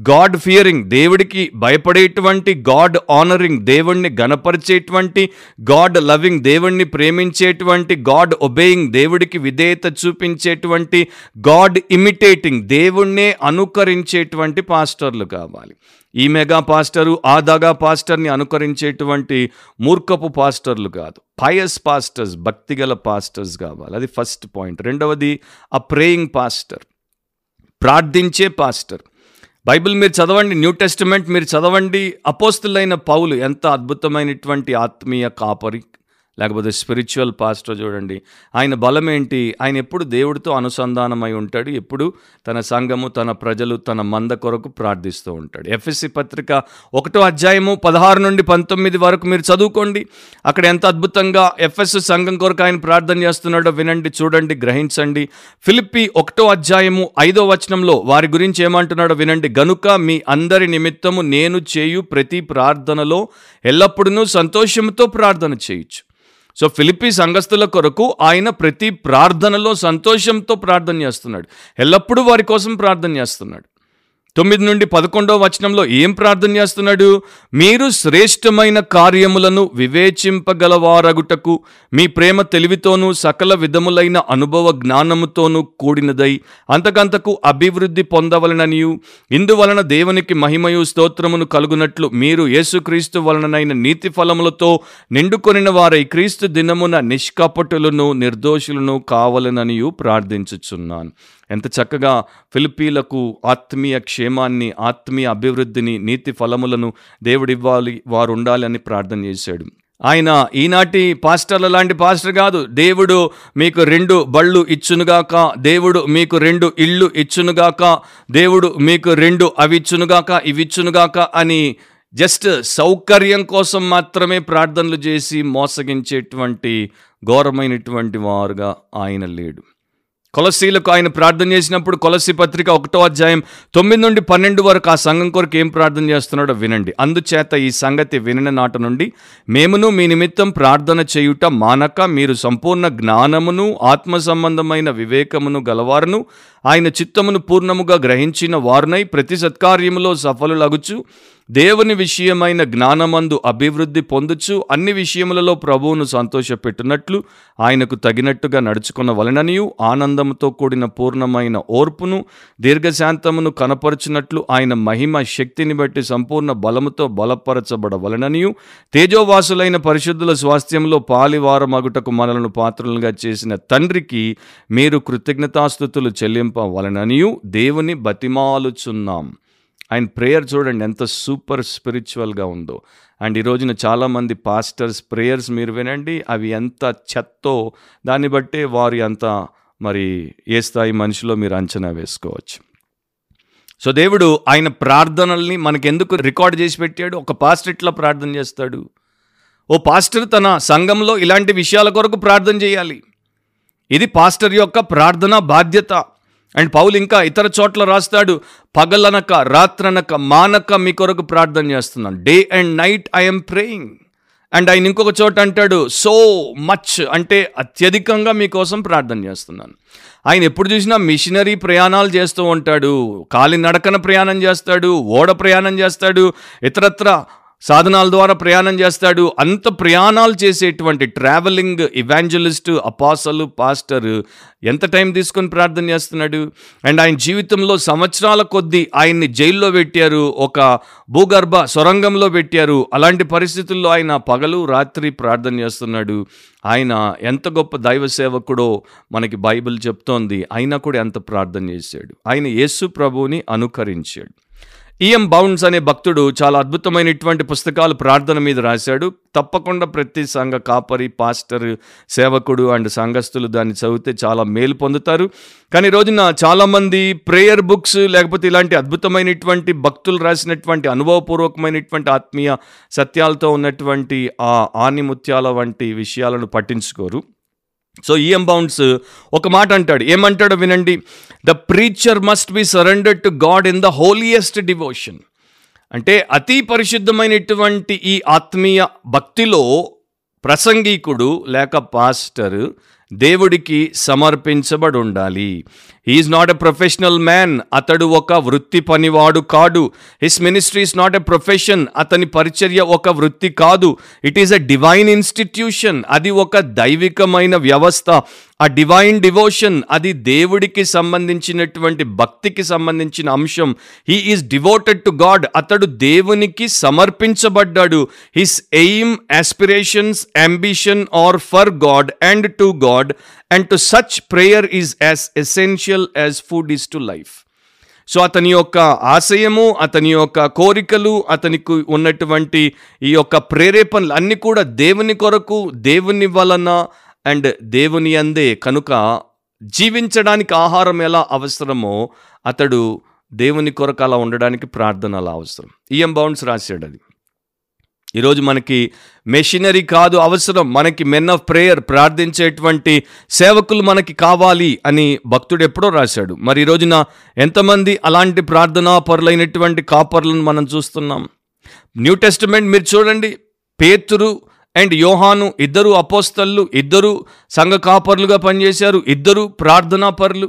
గాడ్ ఫియరింగ్, దేవుడికి భయపడేటువంటి, గాడ్ ఆనరింగ్, దేవుణ్ణి గణపరిచేటువంటి, గాడ్ లవింగ్, దేవుణ్ణి ప్రేమించేటువంటి, గాడ్ ఒబేయింగ్, దేవుడికి విధేయత చూపించేటువంటి, గాడ్ ఇమిటేటింగ్, దేవుణ్ణే అనుకరించేటువంటి పాస్టర్లు కావాలి. ఈ మెగా పాస్టరు, ఆ దగా పాస్టర్ని అనుకరించేటువంటి మూర్ఖపు పాస్టర్లు కాదు, పయస్ పాస్టర్స్, భక్తిగల పాస్టర్స్ కావాలి. అది ఫస్ట్ పాయింట్. రెండవది, ఆ ప్రేయింగ్ పాస్టర్, ప్రార్థించే పాస్టర్. బైబిల్ మీరు చదవండి, న్యూ టెస్టిమెంట్ మీరు చదవండి. అపోస్తులైన పౌలు ఎంత అద్భుతమైనటువంటి ఆత్మీయ కాపరి, లేకపోతే స్పిరిచువల్ పాస్టర్ చూడండి. ఆయన బలం ఏంటి? ఆయన ఎప్పుడు దేవుడితో అనుసంధానమై ఉంటాడు, ఎప్పుడు తన సంఘము, తన ప్రజలు, తన మంద కొరకు ప్రార్థిస్తూ ఉంటాడు. ఎఫెసీ పత్రిక ఒకటో అధ్యాయము పదహారు నుండి పంతొమ్మిది వరకు మీరు చదువుకోండి. అక్కడ ఎంత అద్భుతంగా ఎఫెస్ సంఘం కొరకు ఆయన ప్రార్థన చేస్తున్నాడో వినండి, చూడండి, గ్రహించండి. ఫిలిప్పీ ఒకటో అధ్యాయము ఐదో వచనంలో వారి గురించి ఏమంటున్నాడో వినండి. గనుక మీ అందరి నిమిత్తము నేను చేయు ప్రతి ప్రార్థనలో ఎల్లప్పుడూ సంతోషంతో ప్రార్థన చేయొచ్చు. సో ఫిలిప్పీ సంఘస్థుల కొరకు ఆయన ప్రతి ప్రార్థనలో సంతోషంతో ప్రార్థన చేస్తున్నాడు, ఎల్లప్పుడూ వారి కోసం ప్రార్థన చేస్తున్నాడు. తొమ్మిది నుండి పదకొండవ వచనంలో ఏం ప్రార్థన చేస్తున్నాడు? మీరు శ్రేష్టమైన కార్యములను వివేచింపగలవారగుటకు మీ ప్రేమ తెలివితోనూ సకల విధములైన అనుభవ జ్ఞానముతోనూ కూడినదై అంతకంతకు అభివృద్ధి పొందవలననియు ఇందువలన దేవునికి మహిమయు స్తోత్రమును కలుగునట్లు మీరు యేసుక్రీస్తు వలననైన నీతి ఫలములతో నిండుకొనిన వారై క్రీస్తు దినమున నిష్కపటులను నిర్దోషులను కావలననియు ప్రార్థించుచున్నాను. ఎంత చక్కగా ఫిలిప్పీలకు ఆత్మీయ క్షేమాన్ని, ఆత్మీయ అభివృద్ధిని, నీతి ఫలములను దేవుడివ్వాలి, వారు ఉండాలని ప్రార్థన చేశాడు. ఆయన ఈనాటి పాస్టర్ల లాంటి పాస్టర్ కాదు. దేవుడు మీకు రెండు బళ్ళు ఇచ్చునుగాక, దేవుడు మీకు రెండు ఇళ్ళు ఇచ్చునుగాక, దేవుడు మీకు రెండు అవి ఇచ్చునుగాక, ఇవి ఇచ్చునుగాక అని జస్ట్ సౌకర్యం కోసం మాత్రమే ప్రార్థనలు చేసి మోసగించేటువంటి ఘోరమైనటువంటి వారుగా ఆయన లేడు. కొలసీలకు ఆయన ప్రార్థన చేసినప్పుడు కొలసీ పత్రిక ఒకటో అధ్యాయం తొమ్మిది నుండి పన్నెండు వరకు ఆ సంఘం కొరకు ఏం ప్రార్థన చేస్తున్నాడో వినండి. అందుచేత ఈ సంగతి వినిన నాటి నుండి మేమును మీ నిమిత్తం ప్రార్థన చేయుట మానక మీరు సంపూర్ణ జ్ఞానమును ఆత్మ సంబంధమైన వివేకమును గలవారును ఆయన చిత్తమును పూర్ణముగా గ్రహించిన వారునై ప్రతి సత్కార్యములో సఫలులగుచు దేవుని విషయమైన జ్ఞానమందు అభివృద్ధి పొందుచు అన్ని విషయములలో ప్రభువును సంతోషపెట్టునట్లు ఆయనకు తగినట్టుగా నడుచుకున్న వలననియు ఆనందంతో కూడిన పూర్ణమైన ఓర్పును దీర్ఘశాంతమును కనపరుచునట్లు ఆయన మహిమ శక్తిని బట్టి సంపూర్ణ బలముతో బలపరచబడవలననియు తేజోవాసులైన పరిశుద్ధుల స్వాస్థ్యంలో పాలివారమగుటకు మనలను పాత్రులుగా చేసిన తండ్రికి మీరు కృతజ్ఞతాస్తుతులు చెల్లింపవలననియు దేవుని బతిమాలుచున్నాం. ఆయన ప్రేయర్ చూడండి ఎంత సూపర్ స్పిరిచువల్గా ఉందో. అండ్ ఈ రోజున చాలామంది పాస్టర్స్ ప్రేయర్స్ మీరు వినండి, అవి ఎంత చెత్తో దాన్ని బట్టే వారు ఎంత మరి ఏ స్థాయి మనిషిలో మీరు అంచనా వేసుకోవచ్చు. సో దేవుడు ఆయన ప్రార్థనల్ని మనకెందుకు రికార్డ్ చేసి పెట్టాడు? ఒక పాస్టర్ ఇట్లా ప్రార్థన చేస్తాడు, ఓ పాస్టర్ తన సంఘంలో ఇలాంటి విషయాల కొరకు ప్రార్థన చేయాలి. ఇది పాస్టర్ యొక్క ప్రార్థనా బాధ్యత. అండ్ పౌలు ఇంకా ఇతర చోట్ల రాస్తాడు, పగలనక రాత్రనక మానక మీ కొరకు ప్రార్థన చేస్తున్నాను, day and night I'm praying. And ఆయన ఇంకొక చోట అంటాడు, సో మచ్ అంటే అత్యధికంగా మీకోసం ప్రార్థన చేస్తున్నాను. ఆయన ఎప్పుడు చూసినా మిషనరీ ప్రయాణాలు చేస్తూ ఉంటాడు, కాలినడకన ప్రయాణం చేస్తాడు, ఓడ ప్రయాణం చేస్తాడు, ఇతరత్ర సాధనాల ద్వారా ప్రయాణం చేస్తాడు. అంత ప్రయాణాలు చేసేటువంటి ట్రావెలింగ్ ఎవాంజలిస్ట్, అపాసలు, పాస్టర్ ఎంత టైం తీసుకొని ప్రార్థన చేస్తున్నాడు? అండ్ ఆయన జీవితంలో సంవత్సరాల కొద్దీ ఆయన్ని జైల్లో పెట్టారు, ఒక భూగర్భ సొరంగంలో పెట్టారు. అలాంటి పరిస్థితుల్లో ఆయన పగలు రాత్రి ప్రార్థన చేస్తున్నాడు. ఆయన ఎంత గొప్ప దైవ సేవకుడో మనకి బైబిల్ చెప్తోంది. అయినా కూడా ఎంత ప్రార్థన చేశాడు. ఆయన యేసు ప్రభువుని అనుకరించాడు. ఈ ఎం బౌండ్స్ అనే భక్తుడు చాలా అద్భుతమైనటువంటి పుస్తకాలు ప్రార్థన మీద రాశాడు. తప్పకుండా ప్రతి సంఘ కాపరి, పాస్టర్, సేవకుడు అండ్ సంఘస్థులు దాన్ని చదివితే చాలా మేలు పొందుతారు. కానీ రోజున చాలామంది ప్రేయర్ బుక్స్ లేకపోతే ఇలాంటి అద్భుతమైనటువంటి భక్తులు రాసినటువంటి అనుభవపూర్వకమైనటువంటి ఆత్మీయ సత్యాలతో ఉన్నటువంటి ఆ ఆణిముత్యాల వంటి విషయాలను పట్టించుకోరు. సో ఈ ఎం బౌండ్స్ ఒక మాట అంటాడు. ఏమంటాడో వినండి. The preacher must be surrendered to God in the holiest devotion. అంటే అతి పరిశుద్ధమైనటువంటి ఈ ఆత్మీయ భక్తిలో ప్రసంగికుడు లేక పాస్టర్ దేవుడికి సమర్పించబడి ఉండాలి. He is not a professional man. అతడు ఒక వృత్తి పనివాడు కాడు. His ministry is not a profession. అతని పరిచర్య ఒక వృత్తి కాదు. It is a divine institution. అది ఒక దైవికమైన వ్యవస్థ. ఆ డివైన్ డివోషన్ అది దేవుడికి సంబంధించినటువంటి భక్తికి సంబంధించిన అంశం. He is devoted to God. అతడు దేవునికి సమర్పించబడ్డాడు. His aim, aspirations, ambition are for God and to God and to such prayer is as essential as food is to life. So అతని యొక్క ఆశయము, అతని యొక్క కోరికలు, అతనికి ఉన్నటువంటి ఈ యొక్క ప్రేరేపణలు అన్నీ కూడా దేవుని కొరకు, దేవుని వలన అండ్ దేవుని అందే. కనుక జీవించడానికి ఆహారం ఎలా అవసరమో అతడు దేవుని కొరకు అలా ఉండడానికి ప్రార్థన అలా అవసరం. ఈ ఎం బౌండ్స్ రాశాడు అది. ఈరోజు మనకి మెషినరీ కాదు అవసరం, మనకి మెన్ ఆఫ్ ప్రేయర్, ప్రార్థించేటువంటి సేవకులు మనకి కావాలి అని భక్తుడు ఎప్పుడో రాశాడు. మరి ఈరోజున ఎంతమంది అలాంటి ప్రార్థనా పరులైనటువంటి కాపర్లను మనం చూస్తున్నాం? న్యూ టెస్టిమెంట్ మీరు చూడండి. పేతురు అండ్ యోహాను ఇద్దరు అపోస్తళ్ళు, ఇద్దరు సంఘ కాపర్లుగా పనిచేశారు, ఇద్దరు ప్రార్థనా పరులు.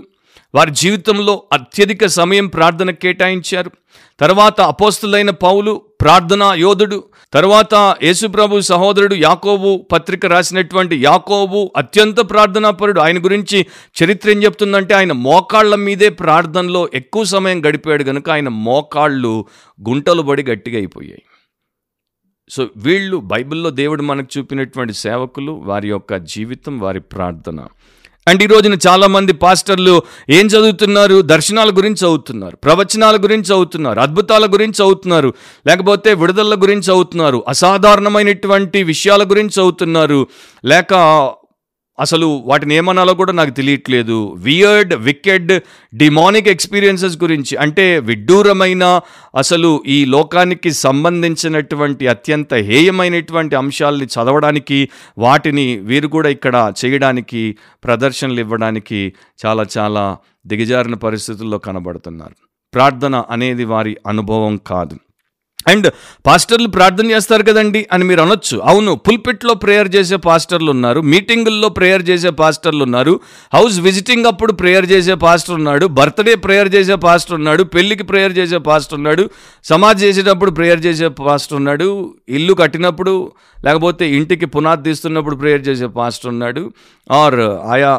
వారి జీవితంలో అత్యధిక సమయం ప్రార్థన కేటాయించారు. తర్వాత అపోస్తలైన పౌలు ప్రార్థనా యోధుడు. తర్వాత యేసుప్రభు సహోదరుడు యాకోబు పత్రిక రాసినటువంటి యాకోబు అత్యంత ప్రార్థనా పరుడు. ఆయన గురించి చరిత్ర ఏం చెప్తుందంటే ఆయన మోకాళ్ళ మీదే ప్రార్థనలో ఎక్కువ సమయం గడిపాడు కనుక ఆయన మోకాళ్ళు గుంటలు పడి గట్టిగా అయిపోయాయి. సో వీళ్ళు బైబిల్లో దేవుడు మనకు చూపినటువంటి సేవకులు, వారి యొక్క జీవితం, వారి ప్రార్థన. అండ్ ఈ రోజున చాలామంది పాస్టర్లు ఏం చదువుతున్నారు? దర్శనాల గురించి చదువుతున్నారు, ప్రవచనాల గురించి చదువుతున్నారు, అద్భుతాల గురించి చదువుతున్నారు, లేకపోతే విడుదల గురించి చదువుతున్నారు, అసాధారణమైనటువంటి విషయాల గురించి చదువుతున్నారు, లేక అసలు వాటిని ఏమనాలో కూడా నాకు తెలియట్లేదు, వియర్డ్, వికెడ్, డిమానిక్ ఎక్స్పీరియన్సెస్ గురించి. అంటే విడ్డూరమైన, అసలు ఈ లోకానికి సంబంధించినటువంటి అత్యంత హేయమైనటువంటి అంశాలని చదవడానికి, వాటిని వీరు కూడా ఇక్కడ చేయడానికి, ప్రదర్శనలు ఇవ్వడానికి చాలా చాలా దిగజారిన పరిస్థితుల్లో కనబడుతున్నారు. ప్రార్థన అనేది వారి అనుభవం కాదు. అండ్ పాస్టర్లు ప్రార్థన చేస్తారు కదండి అని మీరు అనొచ్చు. అవును, పుల్పిట్లో ప్రేయర్ చేసే పాస్టర్లు ఉన్నారు, మీటింగుల్లో ప్రేయర్ చేసే పాస్టర్లు ఉన్నారు, హౌస్ విజిటింగ్ అప్పుడు ప్రేయర్ చేసే పాస్టర్ ఉన్నాడు, బర్త్డే ప్రేయర్ చేసే పాస్టర్ ఉన్నాడు, పెళ్ళికి ప్రేయర్ చేసే పాస్టర్ ఉన్నాడు, సమాజ్ చేసేటప్పుడు ప్రేయర్ చేసే పాస్టర్ ఉన్నాడు, ఇల్లు కట్టినప్పుడు లేకపోతే ఇంటికి పునాది తీస్తున్నప్పుడు ప్రేయర్ చేసే పాస్టర్ ఉన్నాడు, ఆర్ ఆయా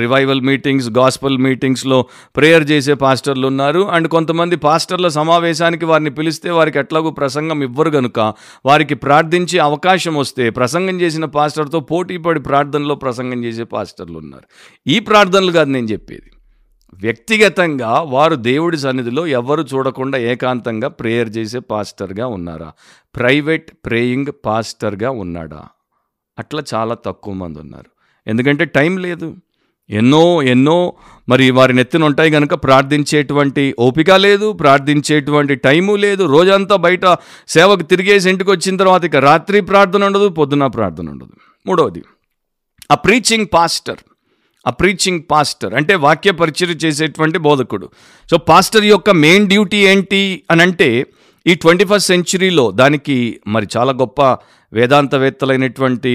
రివైవల్ మీటింగ్స్, గాస్పల్ మీటింగ్స్లో ప్రేయర్ చేసే పాస్టర్లు ఉన్నారు. అండ్ కొంతమంది పాస్టర్ల సమావేశానికి వారిని పిలిస్తే వారికి ఎట్లాగో ప్రసంగం ఇవ్వరు కనుక వారికి ప్రార్థించే అవకాశం వస్తే ప్రసంగం చేసిన పాస్టర్తో పోటీ పడి ప్రార్థనలో ప్రసంగం చేసే పాస్టర్లు ఉన్నారు. ఈ ప్రార్థనలు కాదు నేను చెప్పేది. వ్యక్తిగతంగా వారు దేవుడి సన్నిధిలో ఎవరు చూడకుండా ఏకాంతంగా ప్రేయర్ చేసే పాస్టర్గా ఉన్నారా? ప్రైవేట్ ప్రేయింగ్ పాస్టర్గా ఉన్నాడా? అట్లా చాలా తక్కువ మంది ఉన్నారు. ఎందుకంటే టైం లేదు, ఎన్నో ఎన్నో మరి వారి నెత్తిన ఉంటాయి కనుక ప్రార్థించేటువంటి ఓపిక లేదు, ప్రార్థించేటువంటి టైము లేదు. రోజంతా బయట సేవకు తిరిగేసి ఇంటికి వచ్చిన తర్వాత ఇక రాత్రి ప్రార్థన ఉండదు, పొద్దున ప్రార్థన ఉండదు. మూడవది, a preaching pastor. A preaching pastor అంటే వాక్య పరిచర్య చేసేటువంటి బోధకుడు. సో పాస్టర్ యొక్క మెయిన్ డ్యూటీ ఏంటి అని అంటే, ఈ ట్వంటీ ఫస్ట్ సెంచురీలో దానికి మరి చాలా గొప్ప వేదాంతవేత్తలైనటువంటి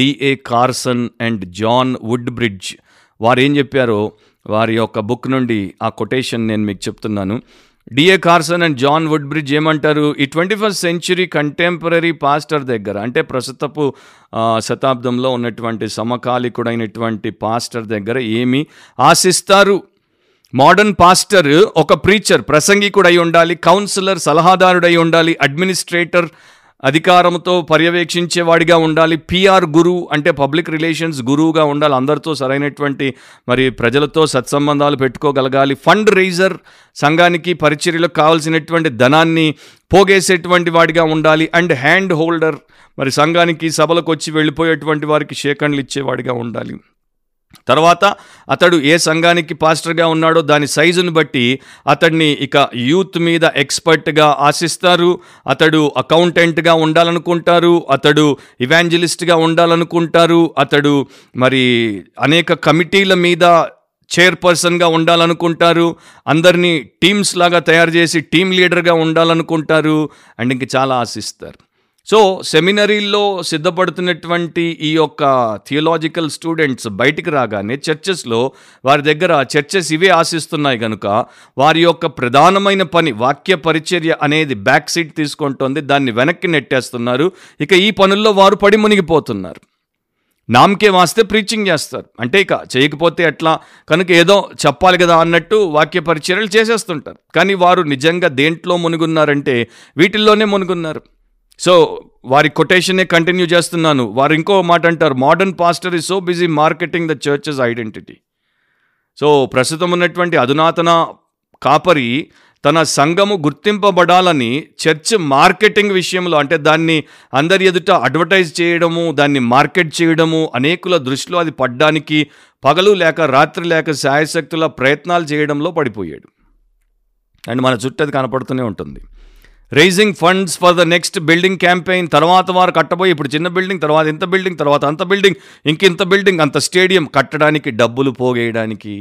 D A Carson and జాన్ వుడ్బ్రిడ్జ్ వారు ఏం చెప్పారో వారి యొక్క బుక్ నుండి ఆ కొటేషన్ నేను మీకు చెప్తున్నాను. డిఏ కార్సన్ and జాన్ వుడ్బ్రిడ్జ్ ఏమంటారు, ఈ twenty first century contemporary pastor దగ్గర, అంటే ప్రస్తుతపు శతాబ్దంలో ఉన్నటువంటి సమకాలికుడైనటువంటి పాస్టర్ దగ్గర ఏమి ఆశిస్తారు? మోడర్న్ పాస్టర్ ఒక ప్రీచర్, ప్రసంగికుడై ఉండాలి, కౌన్సిలర్, సలహాదారుడై ఉండాలి, అడ్మినిస్ట్రేటర్, అధికారంతో పర్యవేక్షించేవాడిగా ఉండాలి, పిఆర్ గురువు అంటే పబ్లిక్ రిలేషన్స్ గురువుగా ఉండాలి, అందరితో సరైనటువంటి మరి ప్రజలతో సత్సంబంధాలు పెట్టుకోగలగాలి, ఫండ్ రైజర్, సంఘానికి పరిచర్యలకు కావాల్సినటువంటి ధనాన్ని పోగేసేటువంటి వాడిగా ఉండాలి, అండ్ హ్యాండ్ హోల్డర్, మరి సంఘానికి సభలకు వచ్చి వెళ్ళిపోయేటువంటి వారికి షేకండ్లు ఇచ్చేవాడిగా ఉండాలి. తర్వాత అతడు ఏ సంఘానికి పాస్టర్గా ఉన్నాడో దాని సైజును బట్టి అతడిని ఇక యూత్ మీద ఎక్స్పర్ట్గా ఆశిస్తారు, అతడు అకౌంటెంట్గా ఉండాలనుకుంటారు, అతడు ఇవాంజలిస్ట్గా ఉండాలనుకుంటారు, అతడు మరి అనేక కమిటీల మీద చైర్పర్సన్గా ఉండాలనుకుంటారు, అందరినీ టీమ్స్ లాగా తయారు చేసి టీమ్ లీడర్గా ఉండాలనుకుంటారు, అండ్ ఇంక చాలా ఆశిస్తారు. సో సెమినరీల్లో సిద్ధపడుతున్నటువంటి ఈ యొక్క థియలాజికల్ స్టూడెంట్స్ బయటికి రాగానే చర్చెస్లో వారి దగ్గర చర్చెస్ ఇవే ఆశిస్తున్నాయి కనుక వారి యొక్క ప్రధానమైన పని వాక్య పరిచర్య అనేది బ్యాక్ సీట్ తీసుకుంటోంది, దాన్ని వెనక్కి నెట్టేస్తున్నారు. ఇక ఈ పనుల్లో వారు పడి మునిగిపోతున్నారు. నామకే వాస్తే ప్రీచింగ్ చేస్తారు, అంటే ఇక చేయకపోతే ఎట్లా కనుక ఏదో చెప్పాలి కదా అన్నట్టు వాక్య పరిచర్యలు చేసేస్తుంటారు. కానీ వారు నిజంగా దేంట్లో మునిగున్నారంటే వీటిల్లోనే మునిగున్నారు. సో వారి కొటేషనే కంటిన్యూ చేస్తున్నాను. వారు ఇంకో మాట అంటారు, modern pastor is so busy marketing the church's identity. So ప్రస్తుతం ఉన్నటువంటి అధునాతన కాపరి తన సంఘము గుర్తింపబడాలని చర్చ్ మార్కెటింగ్ విషయంలో, అంటే దాన్ని అందరి ఎదుట అడ్వర్టైజ్ చేయడము, దాన్ని మార్కెట్ చేయడము, అనేకుల దృష్టిలో అది పడ్డానికి పగలు లేక రాత్రి లేక శాయశక్తుల ప్రయత్నాలు చేయడంలో పడిపోయాడు. అండ్ మన చుట్టూ అది కనపడుతూనే ఉంటుంది. Raising funds for the next building campaign, తర్వాత వారు కట్టబోయి ఇప్పుడు చిన్న బిల్డింగ్, తర్వాత ఇంత బిల్డింగ్, తర్వాత అంత బిల్డింగ్, ఇంకింత బిల్డింగ్, అంత స్టేడియం కట్టడానికి డబ్బులు పోగేయడానికి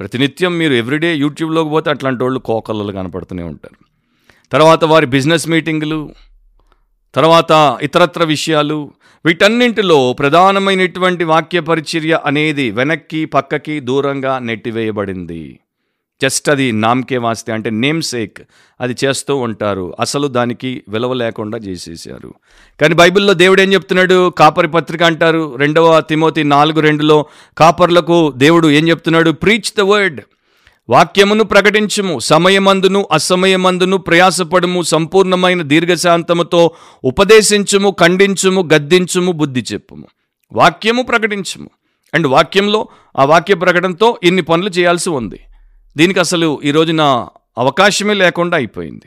ప్రతినిత్యం మీరు ఎవ్రీడే యూట్యూబ్లోకి పోతే అట్లాంటి వాళ్ళు కోకలలు కనపడుతూనే ఉంటారు. తర్వాత వారి బిజినెస్ మీటింగులు, తర్వాత ఇతరత్ర విషయాలు, వీటన్నింటిలో ప్రధానమైనటువంటి వాక్య పరిచర్య అనేది వెనక్కి పక్కకి దూరంగా నెట్టివేయబడింది. జస్ట్ అది నామ్కే వాస్తే, అంటే నేమ్ సేక్ అది చేస్తూ ఉంటారు, అసలు దానికి విలువ లేకుండా చేసేసారు. కానీ బైబిల్లో దేవుడు ఏం చెప్తున్నాడు? కాపరి పత్రిక అంటారు, రెండవ తిమోతి నాలుగు రెండులో కాపర్లకు దేవుడు ఏం చెప్తున్నాడు? ప్రీచ్ ద వర్డ్, వాక్యమును ప్రకటించుము, సమయమందును అసమయమందును ప్రయాసపడుము, సంపూర్ణమైన దీర్ఘశాంతముతో ఉపదేశించుము, ఖండించుము, గద్దించుము, బుద్ధి చెప్పుము. వాక్యము ప్రకటించుము, అండ్ వాక్యంలో ఆ వాక్య ప్రకటనతో ఇన్ని పనులు చేయాల్సి ఉంది. దీనికి అసలు ఈరోజున అవకాశమే లేకుండా అయిపోయింది.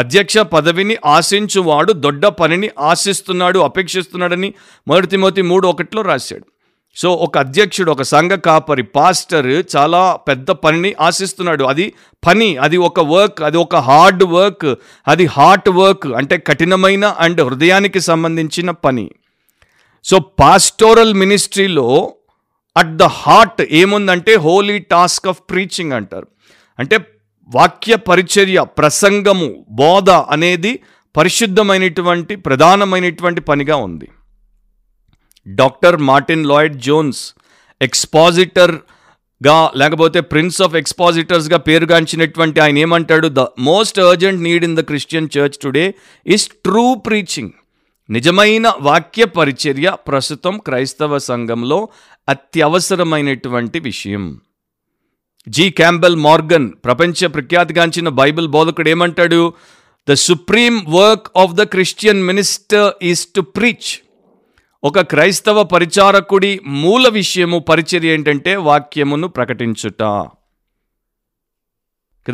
అధ్యక్ష పదవిని ఆశించువాడు దొడ్డ పనిని ఆశిస్తున్నాడు, అపేక్షిస్తున్నాడని మొదటి తిమోతి మూడు ఒకటిలో రాశాడు. సో ఒక అధ్యక్షుడు, ఒక సంఘ కాపరి పాస్టర్ చాలా పెద్ద పనిని ఆశిస్తున్నాడు. అది పని, అది ఒక వర్క్, అది ఒక హార్డ్ వర్క్, అది హార్ట్ వర్క్, అంటే కఠినమైన అండ్ హృదయానికి సంబంధించిన పని. సో పాస్టోరల్ మినిస్ట్రీలో అట్ ద హార్ట్ ఏముందంటే హోలీ టాస్క్ ఆఫ్ ప్రీచింగ్ అంటారు. అంటే వాక్య పరిచర్య, ప్రసంగము, బోధ అనేది పరిశుద్ధమైనటువంటి ప్రధానమైనటువంటి పనిగా ఉంది. డాక్టర్ మార్టిన్ లాయిడ్ జోన్స్ ఎక్స్పాజిటర్గా లేకపోతే ప్రిన్స్ ఆఫ్ ఎక్స్పాజిటర్స్గా పేరుగాంచినటువంటి ఆయన ఏమంటాడు? The most urgent need in the Christian church today is true preaching. నిజమైన వాక్య పరిచర్య ప్రస్తుతం క్రైస్తవ సంఘంలో అత్యవసరమైనటువంటి విషయం. జి క్యాంబెల్ మార్గన్, ప్రపంచ ప్రఖ్యాతిగాంచిన బైబిల్ బోధకుడు ఏమంటాడు? The supreme work of the Christian minister is to preach. ఒక క్రైస్తవ పరిచారకుడి మూల విషయము పరిచర్య ఏంటంటే వాక్యమును ప్రకటించుట.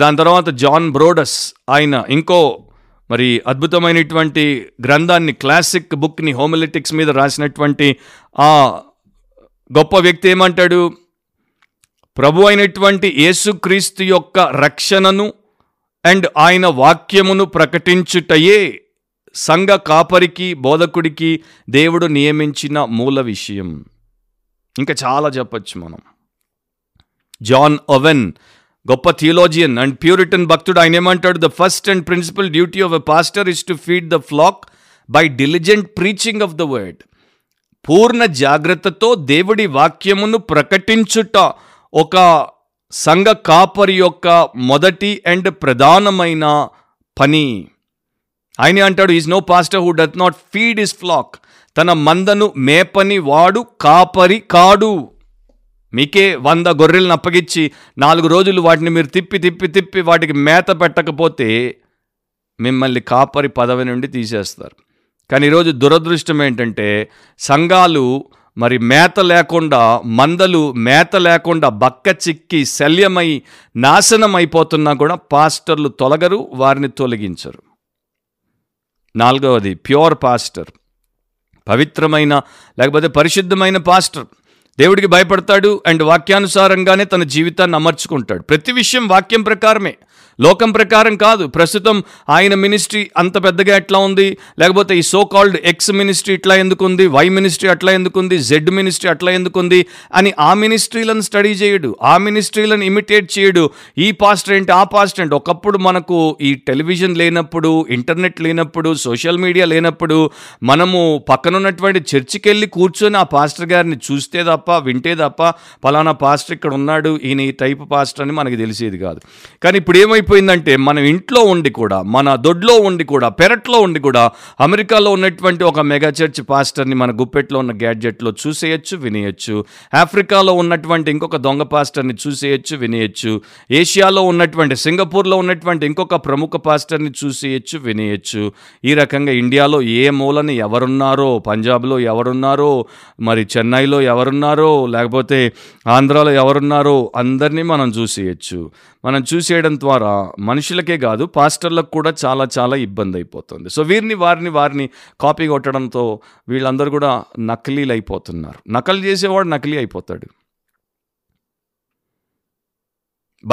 దాని తర్వాత జాన్ బ్రోడస్, ఆయన ఇంకో మరి అద్భుతమైనటువంటి గ్రంథాన్ని, క్లాసిక్ బుక్ని హోమిలెటిక్స్ మీద రాసినటువంటి ఆ గొప్ప వ్యక్తి ఏమంటాడు? ప్రభు అయినటువంటి యేసుక్రీస్తు యొక్క రక్షణను అండ్ ఆయన వాక్యమును ప్రకటించుటయే సంఘ కాపరికి, బోధకుడికి దేవుడు నియమించిన మూల విషయం. ఇంకా చాలా చెప్పచ్చు మనం. జాన్ ఓవెన్, గొప్ప థియోలాజియన్ అండ్ ప్యూరిటన్ భక్తుడు, ఆయన ఏమంటాడు? The first and principal duty of a pastor is to feed the flock by diligent preaching of the word. పూర్ణ జాగ్రత్తతో దేవుడి వాక్యమును ప్రకటించుట ఒక సంఘ కాపరి యొక్క మొదటి అండ్ ప్రధానమైన పని. ఆయన అంటాడు, is no pastor who doth not feed his flock. తన మందను మేపని వాడు కాపరి కాడు. మీకే వంద గొర్రెలను అప్పగించి నాలుగు రోజులు వాటిని మీరు తిప్పి తిప్పి తిప్పి వాటికి మేత పెట్టకపోతే మిమ్మల్ని కాపరి పదవి నుండి తీసేస్తారు. కానీ ఈరోజు దురదృష్టం ఏంటంటే సంఘాలు మరి మేత లేకుండా, మందలు మేత లేకుండా బక్క చిక్కి శల్యమై నాశనం అయిపోతున్నా కూడా పాస్టర్లు తొలగరు, వారిని తొలగించరు. నాలుగవది ప్యూర్ పాస్టర్, పవిత్రమైన లేకపోతే పరిశుద్ధమైన పాస్టర్. దేవుడికి భయపడతాడు అండ్ వాక్యానుసారంగానే తన జీవితాన్ని అమర్చుకుంటాడు. ప్రతి విషయం వాక్యం ప్రకారమే, లోకం ప్రకారం కాదు. ప్రస్తుతం ఆయన మినిస్ట్రీ అంత పెద్దగా ఎట్లా ఉంది, లేకపోతే ఈ సో కాల్డ్ ఎక్స్ మినిస్ట్రీ ఇట్లా ఎందుకుంది, వై మినిస్ట్రీ అట్లా ఎందుకుంది, జెడ్ మినిస్ట్రీ అట్లా ఎందుకుంది అని ఆ మినిస్ట్రీలను స్టడీ చేయడు, ఆ మినిస్ట్రీలను ఇమిటేట్ చేయడు. ఈ పాస్టర్ ఏంటి, ఆ పాస్టర్ ఏంటి. ఒకప్పుడు మనకు ఈ టెలివిజన్ లేనప్పుడు, ఇంటర్నెట్ లేనప్పుడు, సోషల్ మీడియా లేనప్పుడు మనము పక్కనున్నటువంటి చర్చికి వెళ్ళి కూర్చొని ఆ పాస్టర్ గారిని చూస్తే తప్ప, వింటే తప్ప పలానా పాస్టర్ ఇక్కడ ఉన్నాడు, ఈయన ఈ టైప్ పాస్టర్ అని మనకు తెలిసేది కాదు. కానీ ఇప్పుడు ఏమైపోయిందంటే మనం ఇంట్లో ఉండి కూడా, మన దొడ్లో ఉండి కూడా, పెరట్లో ఉండి కూడా అమెరికాలో ఉన్నటువంటి ఒక మెగా చర్చ్ పాస్టర్ని మన గుప్పెట్లో ఉన్న గ్యాడ్జెట్లో చూసేయచ్చు, వినేయచ్చు. ఆఫ్రికాలో ఉన్నటువంటి ఇంకొక దొంగ పాస్టర్ని చూసేయచ్చు, వినేయచ్చు. ఏషియాలో ఉన్నటువంటి, సింగపూర్లో ఉన్నటువంటి ఇంకొక ప్రముఖ పాస్టర్ని చూసేయచ్చు, వినేయచ్చు. ఈ రకంగా ఇండియాలో ఏ మూలని ఎవరున్నారో, పంజాబ్లో ఎవరున్నారో, మరి చెన్నైలో ఎవరున్నారో, లేకపోతే ఆంధ్రాలో ఎవరున్నారో అందరినీ మనం చూసేయచ్చు. మనం చూసేయడం ద్వారా మనుషులకే కాదు పాస్టర్లకు కూడా చాలా చాలా ఇబ్బంది అయిపోతుంది. సో వీరిని వారిని వారిని కాపీ కొట్టడంతో వీళ్ళందరూ కూడా నకిలీలు అయిపోతున్నారు. నకలు చేసేవాడు నకిలీ అయిపోతాడు.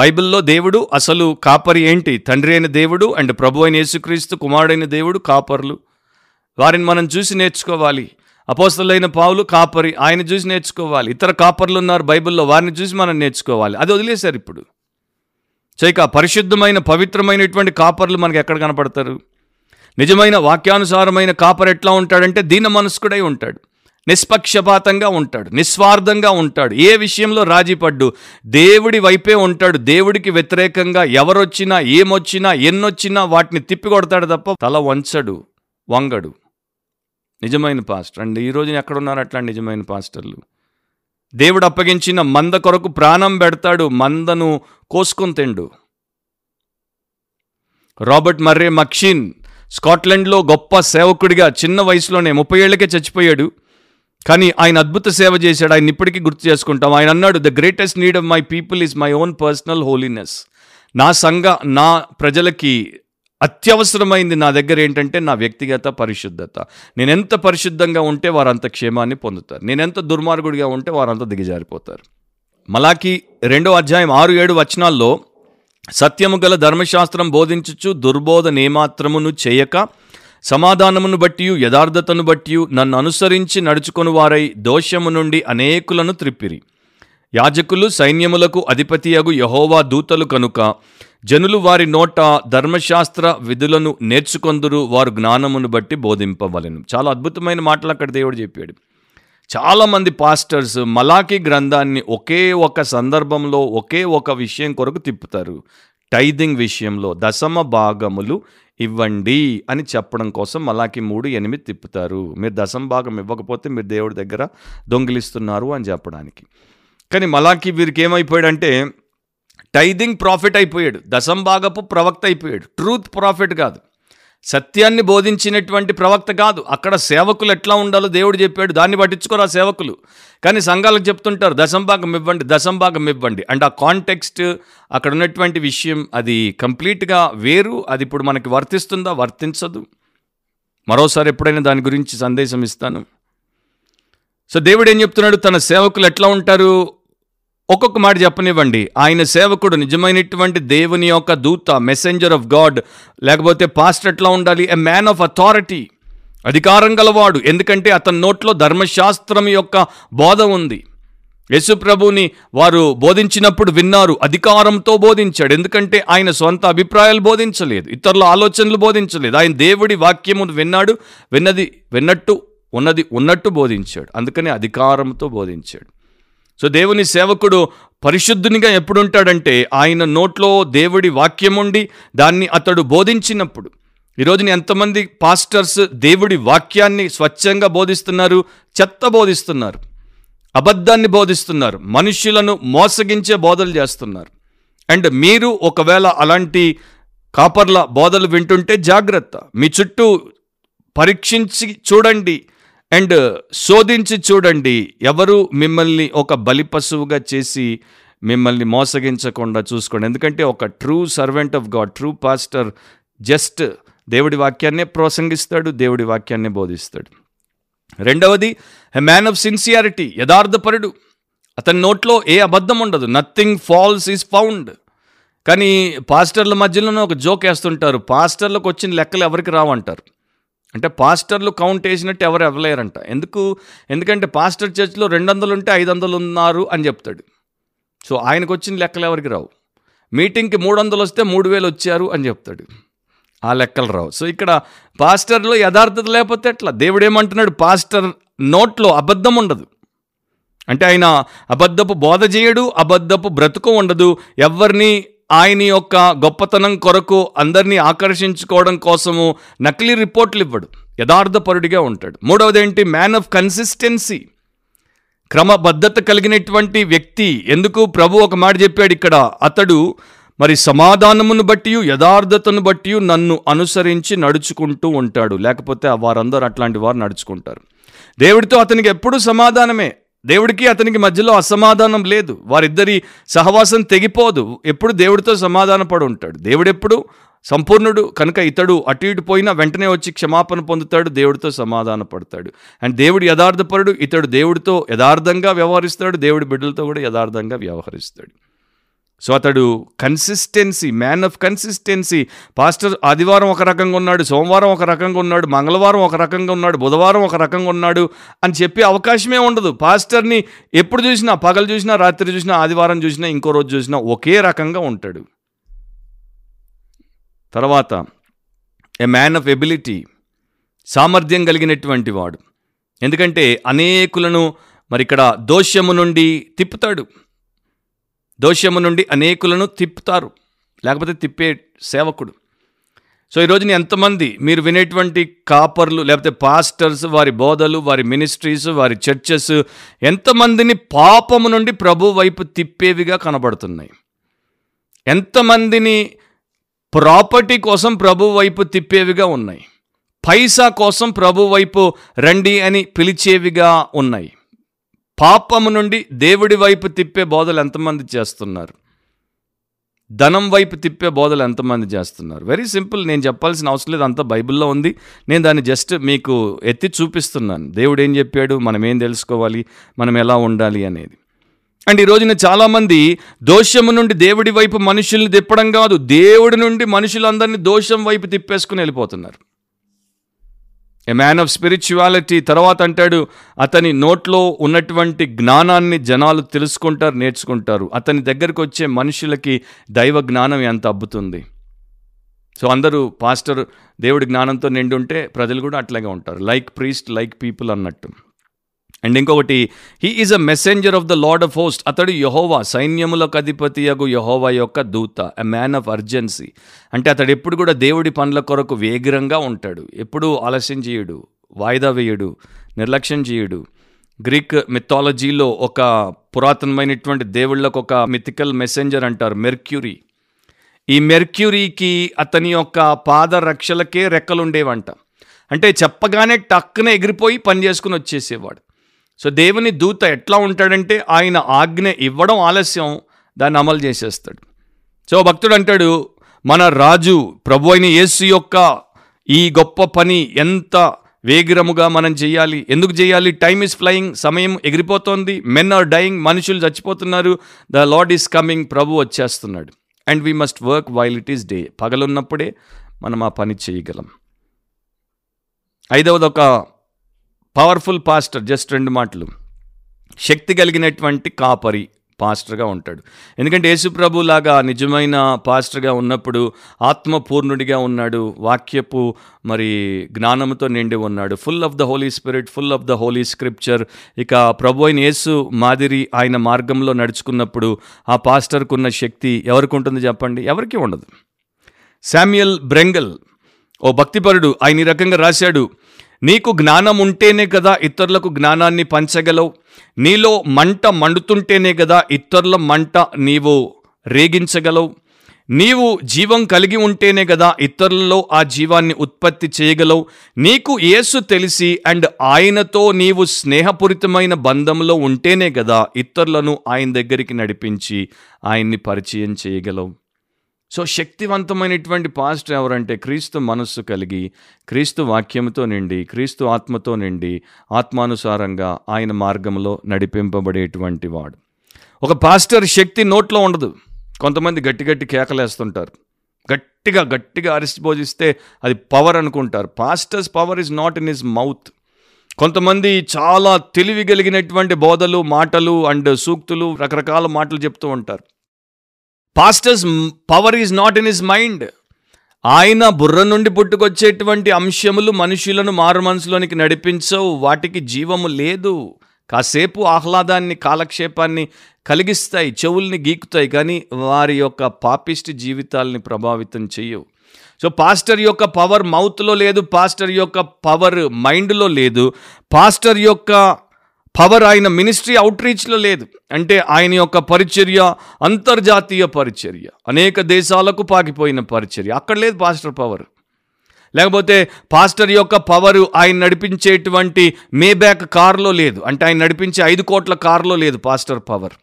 బైబిల్లో దేవుడు అసలు కాపరి ఏంటి, తండ్రి అయిన దేవుడు అండ్ ప్రభు అయిన యేసుక్రీస్తు కుమారుడైన దేవుడు కాపర్లు. వారిని మనం చూసి నేర్చుకోవాలి. అపోస్తలులైన పౌలు కాపరి, ఆయన చూసి నేర్చుకోవాలి. ఇతర కాపర్లు ఉన్నారు బైబిల్లో, వారిని చూసి మనం నేర్చుకోవాలి. అది వదిలేశారు ఇప్పుడు. చైక పరిశుద్ధమైన పవిత్రమైనటువంటి కాపర్లు మనకు ఎక్కడ కనపడతారు? నిజమైన వాక్యానుసారమైన కాపర్ ఎట్లా ఉంటాడంటే దీన మనస్కుడై ఉంటాడు, నిష్పక్షపాతంగా ఉంటాడు, నిస్వార్థంగా ఉంటాడు, ఏ విషయంలో రాజీపడ్డు దేవుడి వైపే ఉంటాడు. దేవుడికి వ్యతిరేకంగా ఎవరొచ్చినా, ఏమొచ్చినా, ఎన్నొచ్చినా వాటిని తిప్పికొడతాడు తప్ప తల వంచడు, వంగడు. నిజమైన పాస్టర్ అండి. ఈరోజు ఎక్కడున్నారు అట్లా నిజమైన పాస్టర్లు? దేవుడు అప్పగించిన మంద కొరకు ప్రాణం పెడతాడు, మందను కోసుకొని తిండు. రాబర్ట్ మర్రే మక్షిన్ స్కాట్లాండ్లో గొప్ప సేవకుడిగా చిన్న వయసులోనే ముప్పై ఏళ్ళకే చచ్చిపోయాడు. కానీ ఆయన అద్భుత సేవ చేశాడు. ఆయన ఇప్పటికీ గుర్తు చేసుకుంటాం. ఆయన అన్నాడు, the greatest need of my people is my own personal holiness. నా సంఘ నా ప్రజలకి అత్యవసరమైంది నా దగ్గర ఏంటంటే నా వ్యక్తిగత పరిశుద్ధత. నేనెంత పరిశుద్ధంగా ఉంటే వారంత క్షేమాన్ని పొందుతారు, నేనెంత దుర్మార్గుడిగా ఉంటే వారంతా దిగజారిపోతారు. మలాకి రెండో అధ్యాయం ఆరు ఏడు వచనాల్లో, సత్యము గల ధర్మశాస్త్రం బోధించుచు దుర్బోధనేమాత్రమును చేయక సమాధానమును బట్టి యథార్థతను బట్టి నన్ను అనుసరించి నడుచుకొని వారై దోషము నుండి అనేకులను త్రిప్పిరి. యాజకులు సైన్యములకు అధిపతియగు యెహోవా దూతలు కనుక జనులు వారి నోట ధర్మశాస్త్ర విధులను నేర్చుకొందురు, వారు జ్ఞానమును బట్టి బోధింపవలెను. చాలా అద్భుతమైన మాటలు అక్కడ దేవుడు చెప్పాడు. చాలామంది పాస్టర్స్ మలాకి గ్రంథాన్ని ఒకే ఒక సందర్భంలో ఒకే ఒక విషయం కొరకు తిప్పుతారు. టైదింగ్ విషయంలో దశమ భాగములు ఇవ్వండి అని చెప్పడం కోసం మలాకి మూడు ఎనిమిది తిప్పుతారు. మీరు దశమ భాగం ఇవ్వకపోతే మీరు దేవుడి దగ్గర దొంగిలిస్తున్నారు అని చెప్పడానికి. కానీ మలాకి వీరికి ఏమైపోయాడంటే టైదింగ్ ప్రాఫిట్ అయిపోయాడు, దశంభాగపు ప్రవక్త అయిపోయాడు. ట్రూత్ ప్రాఫిట్ కాదు, సత్యాన్ని బోధించినటువంటి ప్రవక్త కాదు. అక్కడ సేవకులు ఎట్లా ఉండాలో దేవుడు చెప్పాడు, దాన్ని పట్టించుకోరు ఆ సేవకులు. కానీ సంఘాలకు చెప్తుంటారు దశంభాగం ఇవ్వండి, దశంభాగం ఇవ్వండి. అండ్ ఆ కాంటెక్స్ట్, అక్కడ ఉన్నటువంటి విషయం అది కంప్లీట్గా వేరు. అది ఇప్పుడు మనకి వర్తిస్తుందా, వర్తించదు. మరోసారి ఎప్పుడైనా దాని గురించి సందేశం ఇస్తాను. సో దేవుడు ఏం చెప్తున్నాడు, తన సేవకులు ఎట్లా ఉంటారు ఒక్కొక్క మాట చెప్పనివ్వండి. ఆయన సేవకుడు నిజమైనటువంటి దేవుని యొక్క దూత, మెసెంజర్ ఆఫ్ గాడ్, లేకపోతే పాస్టర్ ఎట్లా ఉండాలి? ఎ మ్యాన్ ఆఫ్ అథారిటీ, అధికారం గలవాడు. ఎందుకంటే అతని నోట్లో ధర్మశాస్త్రం యొక్క బోధ ఉంది. యేసు ప్రభుని వారు బోధించినప్పుడు విన్నారు, అధికారంతో బోధించాడు. ఎందుకంటే ఆయన సొంత అభిప్రాయాలు బోధించలేదు, ఇతరుల ఆలోచనలు బోధించలేదు. ఆయన దేవుడి వాక్యమును విన్నాడు, విన్నది విన్నట్టు, ఉన్నది ఉన్నట్టు బోధించాడు. అందుకనే అధికారంతో బోధించాడు. సో దేవుని సేవకుడు పరిశుద్ధునిగా ఎప్పుడుంటాడంటే ఆయన నోట్లో దేవుడి వాక్యం ఉండి దాన్ని అతడు బోధించినప్పుడు. ఈరోజున ఎంతమంది పాస్టర్స్ దేవుడి వాక్యాన్ని స్వచ్ఛంగా బోధిస్తున్నారు? చెత్త బోధిస్తున్నారు, అబద్ధాన్ని బోధిస్తున్నారు, మనుషులను మోసగించే బోధలు చేస్తున్నారు. అండ్ మీరు ఒకవేళ అలాంటి కాపర్ల బోధలు వింటుంటే జాగ్రత్త. మీ చుట్టూ పరీక్షించి చూడండి అండ్ శోధించి చూడండి, ఎవరు మిమ్మల్ని ఒక బలిపశువుగా చేసి మిమ్మల్ని మోసగించకుండా చూసుకోండి. ఎందుకంటే ఒక true servant of God, true pastor just దేవుడి వాక్యాన్నే ప్రసంగిస్తాడు, దేవుడి వాక్యాన్నే బోధిస్తాడు. రెండవది, ఎ మ్యాన్ ఆఫ్ సిన్సియారిటీ, యథార్థపరుడు. అతని నోట్లో ఏ అబద్ధం ఉండదు, నథింగ్ ఫాల్స్ ఈజ్ ఫౌండ్. కానీ పాస్టర్ల మధ్యలోనే ఒక జోక్ వేస్తుంటారు, పాస్టర్లకు వచ్చిన లెక్కలు ఎవరికి రావంటారు. అంటే పాస్టర్లు కౌంట్ చేసినట్టు ఎవరు ఇవ్వలేరంట. ఎందుకు? ఎందుకంటే పాస్టర్ చర్చ్లో రెండు వందలు ఉంటే ఐదు వందలు ఉన్నారు అని చెప్తాడు. సో ఆయనకు వచ్చిన లెక్కలు ఎవరికి రావు. మీటింగ్కి మూడు వందలు వస్తే మూడు వేలు వచ్చారు అని చెప్తాడు, ఆ లెక్కలు రావు. సో ఇక్కడ పాస్టర్లో యథార్థత లేకపోతే ఎట్లా? దేవుడు ఏమంటున్నాడు, పాస్టర్ నోట్లో అబద్ధం ఉండదు. అంటే ఆయన అబద్ధపు బోధ చేయడు, అబద్ధపు బ్రతుకు ఉండదు. ఎవరిని ఆయన యొక్క గొప్పతనం కొరకు అందరినీ ఆకర్షించుకోవడం కోసము నకిలీ రిపోర్ట్లు ఇవ్వడు, యథార్థపరుడిగా ఉంటాడు. మూడవది ఏంటి, మ్యాన్ ఆఫ్ కన్సిస్టెన్సీ, క్రమబద్ధత కలిగినటువంటి వ్యక్తి. ఎందుకు? ప్రభు ఒక మాట చెప్పాడు ఇక్కడ, అతడు మరి సమాధానమును బట్టి యథార్థతను బట్టి నన్ను అనుసరించి నడుచుకుంటూ ఉంటాడు. లేకపోతే వారందరూ అట్లాంటి వారు నడుచుకుంటారు. దేవుడితో అతనికి ఎప్పుడూ సమాధానమే, దేవుడికి అతనికి మధ్యలో అసమాధానం లేదు, వారిద్దరి సహవాసం తెగిపోదు. ఎప్పుడు దేవుడితో సమాధాన పడి ఉంటాడు. దేవుడెప్పుడు సంపూర్ణుడు కనుక ఇతడు అటు ఇటు పోయినా వెంటనే వచ్చి క్షమాపణ పొందుతాడు, దేవుడితో సమాధాన పడతాడు. అండ్ దేవుడు యథార్థపరుడు, ఇతడు దేవుడితో యథార్థంగా వ్యవహరిస్తాడు, దేవుడి బిడ్డలతో కూడా యథార్థంగా వ్యవహరిస్తాడు. సో అతడు consistency, man of consistency. Pastor ఆదివారం ఒక రకంగా ఉన్నాడు, సోమవారం ఒక రకంగా ఉన్నాడు, మంగళవారం ఒక రకంగా ఉన్నాడు, బుధవారం ఒక రకంగా ఉన్నాడు అని చెప్పే అవకాశమే ఉండదు. పాస్టర్ని ఎప్పుడు చూసినా, పగలు చూసినా, రాత్రి చూసినా, ఆదివారం చూసినా, ఇంకో రోజు చూసినా ఒకే రకంగా ఉంటాడు. తర్వాత, ఏ మ్యాన్ ఆఫ్ ఎబిలిటీ, సామర్థ్యం కలిగినటువంటి వాడు. ఎందుకంటే అనేకులను మరి ఇక్కడ దోషము నుండి తిప్పుతాడు, దోషము నుండి అనేకులను తిప్పుతారు, లేకపోతే తిప్పే సేవకుడు. సో ఈరోజున ఎంతమంది మీరు వినేటువంటి కాపర్లు లేకపోతే పాస్టర్స్, వారి బోధలు, వారి మినిస్ట్రీస్, వారి చర్చెస్ ఎంతమందిని పాపము నుండి ప్రభు వైపు తిప్పేవిగా కనబడుతున్నాయి? ఎంతమందిని ప్రాపర్టీ కోసం ప్రభు వైపు తిప్పేవిగా ఉన్నాయి? పైసా కోసం ప్రభు వైపు రండి అని పిలిచేవిగా ఉన్నాయి? పాపము నుండి దేవుడి వైపు తిప్పే బోధలు ఎంతమంది చేస్తున్నారు? ధనం వైపు తిప్పే బోధలు ఎంతమంది చేస్తున్నారు? వెరీ సింపుల్, నేను చెప్పాల్సిన అవసరం లేదు, అంతా బైబిల్లో ఉంది. నేను దాన్ని జస్ట్ మీకు ఎత్తి చూపిస్తున్నాను, దేవుడు ఏం చెప్పాడు, మనం ఏం తెలుసుకోవాలి, మనం ఎలా ఉండాలి అనేది. అండ్ ఈ రోజున చాలామంది దోషము నుండి దేవుడి వైపు మనుషుల్ని తిప్పడం కాదు, దేవుడి నుండి మనుషులందరినీ దోషం వైపు తిప్పేసుకుని వెళ్ళిపోతున్నారు. A man of spirituality. తర్వాత అంటాడు, అతని నోట్లో ఉన్నటువంటి జ్ఞానాన్ని జనాలు తెలుసుకుంటారు, నేర్చుకుంటారు. అతని దగ్గరకు వచ్చే మనుషులకి దైవ జ్ఞానం ఎంత అబ్బుతుంది. సో అందరూ పాస్టర్ దేవుడి జ్ఞానంతో నిండి ఉంటే ప్రజలు కూడా అట్లాగే ఉంటారు, లైక్ ప్రీస్ట్ లైక్ పీపుల్ అన్నట్టు. అండ్ ఇంకొకటి, he is a messenger of the Lord of host, అతడు యెహోవా సైన్యములకు అధిపతియగు యెహోవా యొక్క దూత. ఎ మ్యాన్ ఆఫ్ అర్జెన్సీ, అంటే అతడు ఎప్పుడు కూడా దేవుడి పనుల కొరకు వేగరంగా ఉంటాడు, ఎప్పుడూ ఆలస్యం చేయడు, వాయిదా వేయడు, నిర్లక్ష్యం చేయడు. గ్రీక్ మిథాలజీలో ఒక పురాతనమైనటువంటి దేవుళ్ళకు ఒక మిథికల్ మెసెంజర్ అంటారు, మెర్క్యూరీ. ఈ మెర్క్యూరీకి అతని యొక్క పాదరక్షలకే రెక్కలుండేవంట, అంటే చెప్పగానే టక్కునే ఎగిరిపోయి పని చేసుకుని వచ్చేసేవాడు. సో దేవుని దూత ఎట్లా ఉంటాడంటే ఆయన ఆజ్ఞ ఇవ్వడం ఆలస్యం, దాన్ని అమలు చేసేస్తాడు. సో భక్తుడు అంటాడు, మన రాజు ప్రభు అయిన యేసు యొక్క ఈ గొప్ప పని ఎంత వేగిరముగా మనం చేయాలి, ఎందుకు చేయాలి? టైమ్ ఈజ్ ఫ్లయింగ్, సమయం ఎగిరిపోతుంది. మెన్ ఆర్ డైయింగ్, మనుషులు చచ్చిపోతున్నారు. ద లార్డ్ ఈస్ కమింగ్, ప్రభు వచ్చేస్తున్నాడు. And we must work while it is day, పగలున్నప్పుడే మనం ఆ పని చేయగలం. ఐదవది, ఒక పవర్ఫుల్ పాస్టర్, జస్ట్ రెండు మాటలు, శక్తి కలిగినటువంటి కాపరి, పాస్టర్గా ఉంటాడు. ఎందుకంటే యేసుప్రభులాగా నిజమైన పాస్టర్గా ఉన్నప్పుడు ఆత్మపూర్ణుడిగా ఉన్నాడు, వాక్యపు మరి జ్ఞానంతో నిండి ఉన్నాడు, full of the Holi spirit, full of the holy scripture. ఇక ప్రభు అయిన యేసు మాదిరి ఆయన మార్గంలో నడుచుకున్నప్పుడు ఆ పాస్టర్కు ఉన్న శక్తి ఎవరికి ఉంటుంది చెప్పండి? ఎవరికి ఉండదు. శామ్యుయల్ బ్రెంగల్ ఓ భక్తిపరుడు, ఆయన ఈ రకంగా రాశాడు: నీకు జ్ఞానం ఉంటేనే కదా ఇతరులకు జ్ఞానాన్ని పంచగలవు, నీలో మంట మండుతుంటేనే కదా ఇతరుల మంట నీవు రేగించగలవు, నీవు జీవం కలిగి ఉంటేనే కదా ఇతరులలో ఆ జీవాన్ని ఉత్పత్తి చేయగలవు, నీకు యేసు తెలిసి అండ్ ఆయనతో నీవు స్నేహపూరితమైన బంధంలో ఉంటేనే కదా ఇతరులను ఆయన దగ్గరికి నడిపించి ఆయన్ని పరిచయం చేయగలవు. సో శక్తివంతమైనటువంటి పాస్టర్ ఎవరంటే క్రీస్తు మనస్సు కలిగి, క్రీస్తు వాక్యంతో నిండి, క్రీస్తు ఆత్మతో నిండి, ఆత్మానుసారంగా ఆయన మార్గంలో నడిపింపబడేటువంటి వాడు. ఒక పాస్టర్ శక్తి నోట్లో ఉండదు. కొంతమంది గట్టి గట్టి కేకలేస్తుంటారు, గట్టిగా గట్టిగా అరిసిపోజిస్తే అది పవర్ అనుకుంటారు. Pastor's power is not in his mouth. కొంతమంది చాలా తెలివి కలిగినటువంటి బోధలు, మాటలు అండ్ సూక్తులు, రకరకాల మాటలు చెప్తూ ఉంటారు. Pastors power is not in his mind. ఆయన బుర్ర నుండి పుట్టుకొచ్చేటువంటి అంశములు మనుషులను మారు మనసులోనికి నడిపించవు, వాటికి జీవము లేదు. కాసేపు ఆహ్లాదాన్ని, కాలక్షేపాన్ని కలిగిస్తాయి, చెవుల్ని గీకుతాయి, కానీ వారి యొక్క పాపిష్టి జీవితాలని ప్రభావితం చేయవు. సో పాస్టర్ యొక్క పవర్ మౌత్లో లేదు, పాస్టర్ యొక్క పవర్ మైండ్లో లేదు, పాస్టర్ యొక్క పవర్ ఆయన మినిస్ట్రీ అవుట్రీచ్లో లేదు. అంటే ఆయన యొక్క పరిచర్య అంతర్జాతీయ పరిచర్య, అనేక దేశాలకు పాకిపోయిన పరిచర్య, అక్కడ లేదు పాస్టర్ పవర్. లేకపోతే పాస్టర్ యొక్క పవరు ఆయన నడిపించేటువంటి మేబ్యాక్ కారులో లేదు, అంటే ఆయన నడిపించే ఐదు కోట్ల కారులో లేదు pastor power.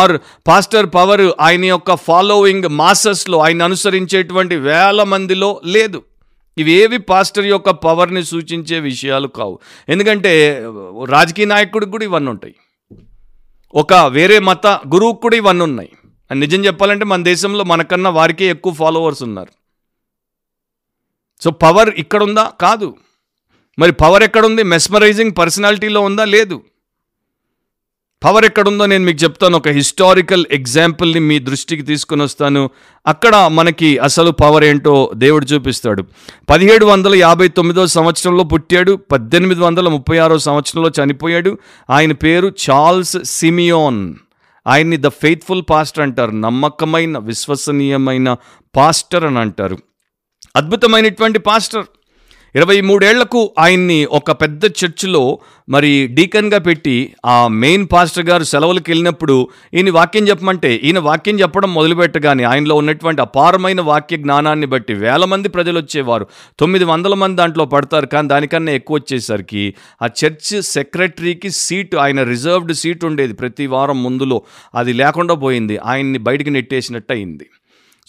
Or pastor power ఆయన యొక్క ఫాలోయింగ్ మాసెస్లో, ఆయన అనుసరించేటువంటి వేల మందిలో లేదు. ఇవేవి పాస్టర్ యొక్క పవర్ని సూచించే విషయాలు కావు. ఎందుకంటే రాజకీయ నాయకుడికి కూడా ఇవన్నీ ఉంటాయి, ఒక వేరే మత గురువుకు కూడా ఇవన్నీ ఉన్నాయి. నిజం చెప్పాలంటే మన దేశంలో మనకన్నా వారికే ఎక్కువ ఫాలోవర్స్ ఉన్నారు. సో పవర్ ఇక్కడుందా? కాదు. మరి పవర్ ఎక్కడుంది? మెస్మరైజింగ్ పర్సనాలిటీలో ఉందా? లేదు. పవర్ ఎక్కడుందో నేను మీకు చెప్తాను, ఒక హిస్టారికల్ ఎగ్జాంపుల్ని మీ దృష్టికి తీసుకుని వస్తాను. అక్కడ మనకి అసలు పవర్ ఏంటో దేవుడు చూపిస్తాడు. పదిహేడు వందల యాభై తొమ్మిదో సంవత్సరంలో పుట్టాడు, పద్దెనిమిది వందల ముప్పై ఆరో సంవత్సరంలో చనిపోయాడు. ఆయన పేరు చార్ల్స్ సిమియోన్. ఆయన్ని ద ఫెయిత్ఫుల్ పాస్టర్ అంటారు, నమ్మకమైన విశ్వసనీయమైన పాస్టర్ అని అంటారు. అద్భుతమైనటువంటి పాస్టర్. ఇరవై మూడేళ్లకు ఆయన్ని ఒక పెద్ద చర్చిలో మరి డీకన్గా పెట్టి ఆ మెయిన్ పాస్టర్ గారు సెలవులకు వెళ్ళినప్పుడు ఈయన వాక్యం చెప్పమంటే ఈయన వాక్యం చెప్పడం మొదలుపెట్టగానే ఆయనలో ఉన్నటువంటి అపారమైన వాక్య జ్ఞానాన్ని బట్టి వేల మంది ప్రజలు వచ్చేవారు. తొమ్మిది వందల మంది దాంట్లో పడతారు, కానీ దానికన్నా ఎక్కువ వచ్చేసరికి ఆ చర్చ్ సెక్రటరీకి సీటు, ఆయన రిజర్వ్డ్ సీటు ఉండేది ప్రతి వారం ముందులో, అది లేకుండా పోయింది. ఆయన్ని బయటికి నెట్టేసినట్టు అయింది.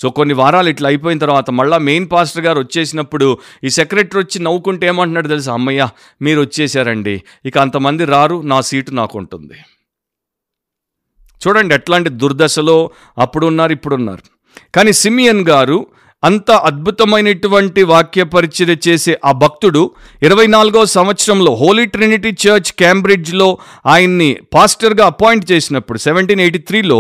సో కొన్ని వారాలు ఇట్లా అయిపోయిన తర్వాత మళ్ళీ మెయిన్ పాస్టర్ గారు వచ్చేసినప్పుడు ఈ సెక్రటరీ వచ్చి నవ్వుకుంటే ఏమంటున్నాడు తెలుసా? అమ్మయ్య, మీరు వచ్చేసారండి, ఇక అంతమంది రారు, నా సీటు నాకు ఉంటుంది. చూడండి ఎట్లాంటి దుర్దశలో అప్పుడు ఉన్నారు, ఇప్పుడు ఉన్నారు. కానీ సిమియన్ గారు అంత అద్భుతమైనటువంటి వాక్య పరిచర్య చేసే ఆ భక్తుడు ఇరవై నాలుగో సంవత్సరంలో హోలీ ట్రినిటీ చర్చ్ క్యాంబ్రిడ్జ్లో ఆయన్ని పాస్టర్గా అపాయింట్ చేసినప్పుడు సెవెంటీన్ ఎయిటీ త్రీలో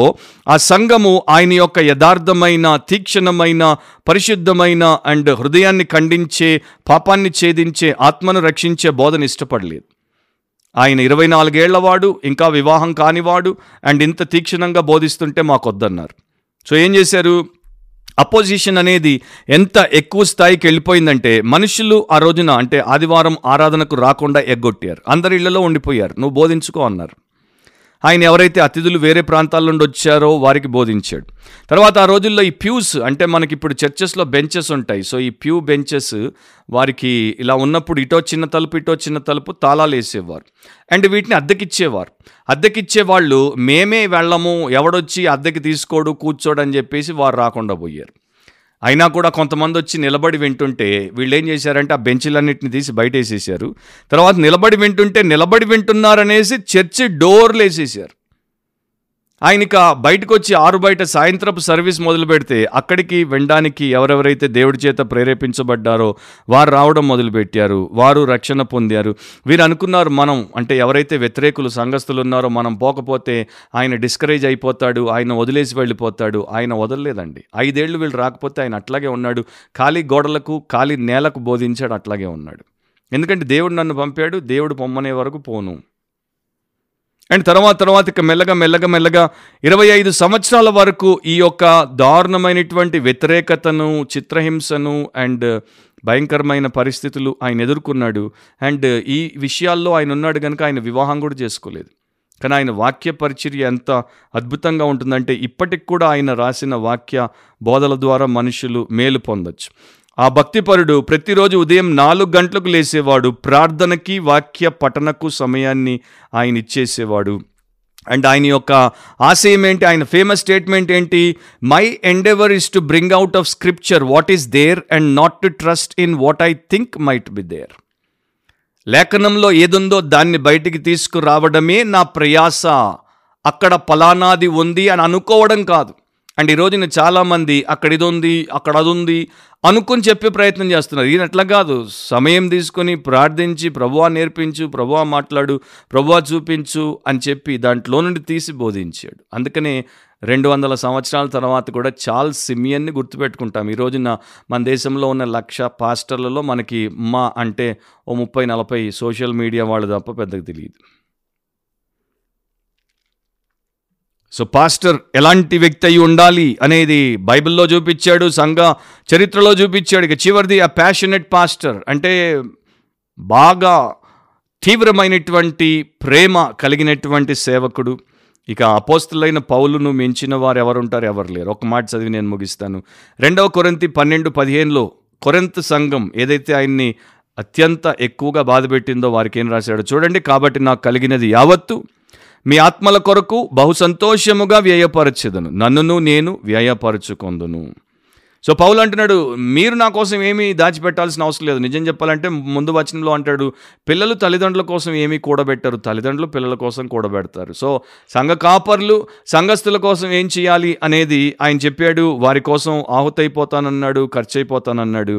ఆ సంఘము ఆయన యొక్క యథార్థమైన, తీక్షణమైన, పరిశుద్ధమైన అండ్ హృదయాన్ని ఖండించే, పాపాన్ని ఛేదించే, ఆత్మను రక్షించే బోధన ఇష్టపడలేదు. ఆయన ఇరవై నాలుగేళ్లవాడు, ఇంకా వివాహం కానివాడు అండ్ ఇంత తీక్షణంగా బోధిస్తుంటే మాకొద్దన్నారు. సో ఏం చేశారు? అపోజిషన్ అనేది ఎంత ఎక్కువ స్థాయికి వెళ్ళిపోయిందంటే మనుషులు ఆ రోజున అంటే ఆదివారం ఆరాధనకు రాకుండా ఎగ్గొట్టారు, అందరి ఇళ్లలో ఉండిపోయారు. నువ్వు బోధించుకో అన్నారు. ఆయన ఎవరైతే అతిథులు వేరే ప్రాంతాల నుండి వచ్చారో వారికి బోధించాడు. తర్వాత ఆ రోజుల్లో ఈ ప్యూస్ అంటే మనకి ఇప్పుడు చర్చెస్లో బెంచెస్ ఉంటాయి. సో ఈ ప్యూ బెంచెస్ వారికి ఇలా ఉన్నప్పుడు ఇటో చిన్న తలుపు, ఇటో చిన్న తలుపు, తాళాలు వేసేవారు అండ్ వీటిని అద్దెకిచ్చేవారు. అద్దెకిచ్చే వాళ్ళు మేమే వెళ్ళము, ఎవడొచ్చి అద్దెకి తీసుకోడు, కూర్చోడు అని చెప్పేసి వారు రాకుండా పోయారు. అయినా కూడా కొంతమంది వచ్చి నిలబడి వింటుంటే వీళ్ళు ఏం చేశారంటే ఆ బెంచీలన్నింటిని తీసి బయట వేసేసారు. తర్వాత నిలబడి వింటుంటే నిలబడి వింటున్నారనేసి చర్చి డోర్లు వేసేసారు. ఆయనక బయటకు వచ్చి ఆరు బయట సాయంత్రపు సర్వీస్ మొదలు పెడితే అక్కడికి వెళ్ళడానికి ఎవరెవరైతే దేవుడి చేత ప్రేరేపించబడ్డారో వారు రావడం మొదలుపెట్టారు, వారు రక్షణ పొందారు. వీరు అనుకున్నారు మనం అంటే ఎవరైతే వ్యతిరేకులు సంఘస్థులు ఉన్నారో మనం పోకపోతే ఆయన డిస్కరేజ్ అయిపోతాడు, ఆయన వదిలేసి వెళ్ళిపోతాడు. ఆయన వదలలేదండి. ఐదేళ్లు వీళ్ళు రాకపోతే ఆయన అట్లాగే ఉన్నాడు. ఖాళీ గోడలకు ఖాళీ నేలకు బోధించాడు, అట్లాగే ఉన్నాడు. ఎందుకంటే దేవుడు నన్ను పంపాడు, దేవుడు పొమ్మనే వరకు పోను. అండ్ తర్వాత తర్వాత ఇక మెల్లగా మెల్లగా మెల్లగా ఇరవై ఐదు సంవత్సరాల వరకు ఈ యొక్క దారుణమైనటువంటి వ్యతిరేకతను, చిత్రహింసను అండ్ భయంకరమైన పరిస్థితులు ఆయన ఎదుర్కొన్నాడు. అండ్ ఈ విషయాల్లో ఆయన ఉన్నాడు కనుక ఆయన వివాహం కూడా చేసుకోలేదు. కానీ ఆయన వాక్య పరిచర్య ఎంత అద్భుతంగా ఉంటుందంటే ఇప్పటికి కూడా ఆయన రాసిన వాక్య బోధల ద్వారా మనుషులు మేలు పొందొచ్చు. ఆ భక్తిపరుడు ప్రతిరోజు ఉదయం నాలుగు గంటలకు లేసేవాడు. ప్రార్థనకి వాక్య పఠనకు సమయాన్ని ఆయన ఇచ్చేసేవాడు. అండ్ ఆయన యొక్క ఆశయం ఏంటి, ఆయన ఫేమస్ స్టేట్మెంట్ ఏంటి? My endeavour is to bring out of scripture what is there and not to trust in what I think might be there. లేఖనంలో ఏదుందో దాన్ని బయటికి తీసుకురావడమే నా ప్రయాస, అక్కడ ఫలానాది ఉంది అని అనుకోవడం కాదు. అండ్ ఈ రోజున చాలామంది అక్కడ ఇది ఉంది అక్కడ అది ఉంది అనుకుని చెప్పే ప్రయత్నం చేస్తున్నారు. ఈయన అట్లా కాదు, సమయం తీసుకొని ప్రార్థించి ప్రభువా నేర్పించు, ప్రభువా మాట్లాడు, ప్రభువా చూపించు అని చెప్పి దాంట్లో నుండి తీసి బోధించాడు. అందుకనే రెండు వందల సంవత్సరాల తర్వాత కూడా చార్ల్స్ సిమియన్ని గుర్తుపెట్టుకుంటాం. ఈ రోజున మన దేశంలో ఉన్న లక్ష పాస్టర్లలో మనకి మా అంటే ఓ ముప్పై నలభై సోషల్ మీడియా వాళ్ళు తప్ప పెద్దగా తెలియదు. సో పాస్టర్ ఎలాంటి వ్యక్తి అయి ఉండాలి అనేది బైబిల్లో చూపించాడు, సంఘ చరిత్రలో చూపించాడు. ఇక చివరిది ఆ ప్యాషనెట్ పాస్టర్ అంటే బాగా తీవ్రమైనటువంటి ప్రేమ కలిగినటువంటి సేవకుడు. ఇక అపోస్తులైన పౌలును మించిన వారు ఎవరుంటారు? ఎవరు లేరు. ఒక మాట చదివి నేను ముగిస్తాను. రెండవ కొరింథీ పన్నెండు పదిహేనులో కొరింథ్ సంఘం ఏదైతే ఆయన్ని అత్యంత ఎక్కువగా బాధపెట్టిందో వారికి ఏం రాశాడు చూడండి. కాబట్టి నాకు కలిగినది యావత్తు మీ ఆత్మల కొరకు బహు సంతోషముగా వ్యయపరచెదను, నన్నును నేను వ్యయపరచుకొందును. సో పౌలు అంటున్నాడు మీరు నా కోసం ఏమీ దాచిపెట్టాల్సిన అవసరం లేదు. నిజం చెప్పాలంటే ముందు వచనంలో అంటాడు పిల్లలు తల్లిదండ్రుల కోసం ఏమీ కూడబెట్టరు, తల్లిదండ్రులు పిల్లల కోసం కూడబెడతారు. సో సంఘ కాపర్లు సంఘస్థుల కోసం ఏం చేయాలి అనేది ఆయన చెప్పాడు. వారి కోసం ఆహుతైపోతానన్నాడు, ఖర్చు అయిపోతానన్నాడు.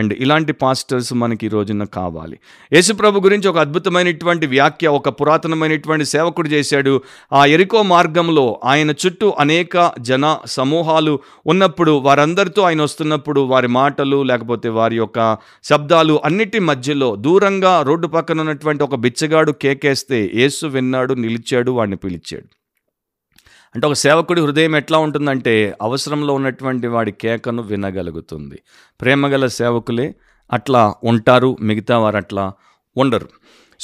అండ్ ఇలాంటి పాస్టర్స్ మనకి ఈ రోజున కావాలి. యేసుప్రభు గురించి ఒక అద్భుతమైనటువంటి వ్యాఖ్య ఒక పురాతనమైనటువంటి సేవకుడు చేశాడు. ఆ ఎరికో మార్గంలో ఆయన చుట్టూ అనేక జన సమూహాలు ఉన్నప్పుడు వారందరితో ఆయన వస్తున్నప్పుడు వారి మాటలు లేకపోతే వారి యొక్క శబ్దాలు అన్నిటి మధ్యలో దూరంగా రోడ్డు పక్కన ఉన్నటువంటి ఒక బిచ్చగాడు కేకేస్తే యేసు విన్నాడు, నిలిచాడు, వాడిని పిలిచాడు. అంటే ఒక సేవకుడి హృదయం ఎట్లా ఉంటుందంటే అవసరంలో ఉన్నటువంటి వాడి కేకను వినగలుగుతుంది. ప్రేమగల సేవకులే అట్లా ఉంటారు, మిగతా వారు అట్లా ఉండరు.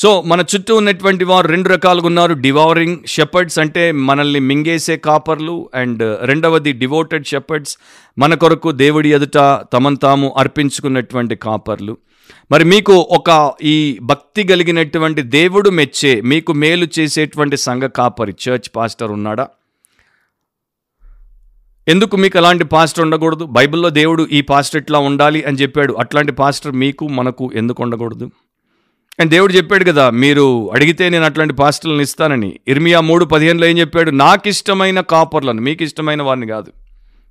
సో మన చుట్టూ ఉన్నటువంటి వారు రెండు రకాలుగా ఉన్నారు. డివౌరింగ్ షెపర్డ్స్ అంటే మనల్ని మింగేసే కాపర్లు, అండ్ రెండవది డివోటెడ్ షెపర్డ్స్ మన కొరకు దేవుడి ఎదుట తమను తాము అర్పించుకున్నటువంటి కాపర్లు. మరి మీకు ఒక ఈ భక్తి కలిగినటువంటి దేవుడు మెచ్చే మీకు మేలు చేసేటువంటి సంఘ కాపరి చర్చ్ పాస్టర్ ఉన్నాడా? ఎందుకు మీకు అలాంటి పాస్టర్ ఉండకూడదు? బైబిల్లో దేవుడు ఈ పాస్టర్ ఇట్లా ఉండాలి అని చెప్పాడు. అట్లాంటి పాస్టర్ మీకు మనకు ఎందుకు ఉండకూడదు? అండ్ దేవుడు చెప్పాడు కదా మీరు అడిగితే నేను అట్లాంటి పాస్టర్లను ఇస్తానని. ఇర్మియా మూడు పదిహేనులో ఏం చెప్పాడు? నాకు ఇష్టమైన కాపర్లను, మీకు ఇష్టమైన వారిని కాదు,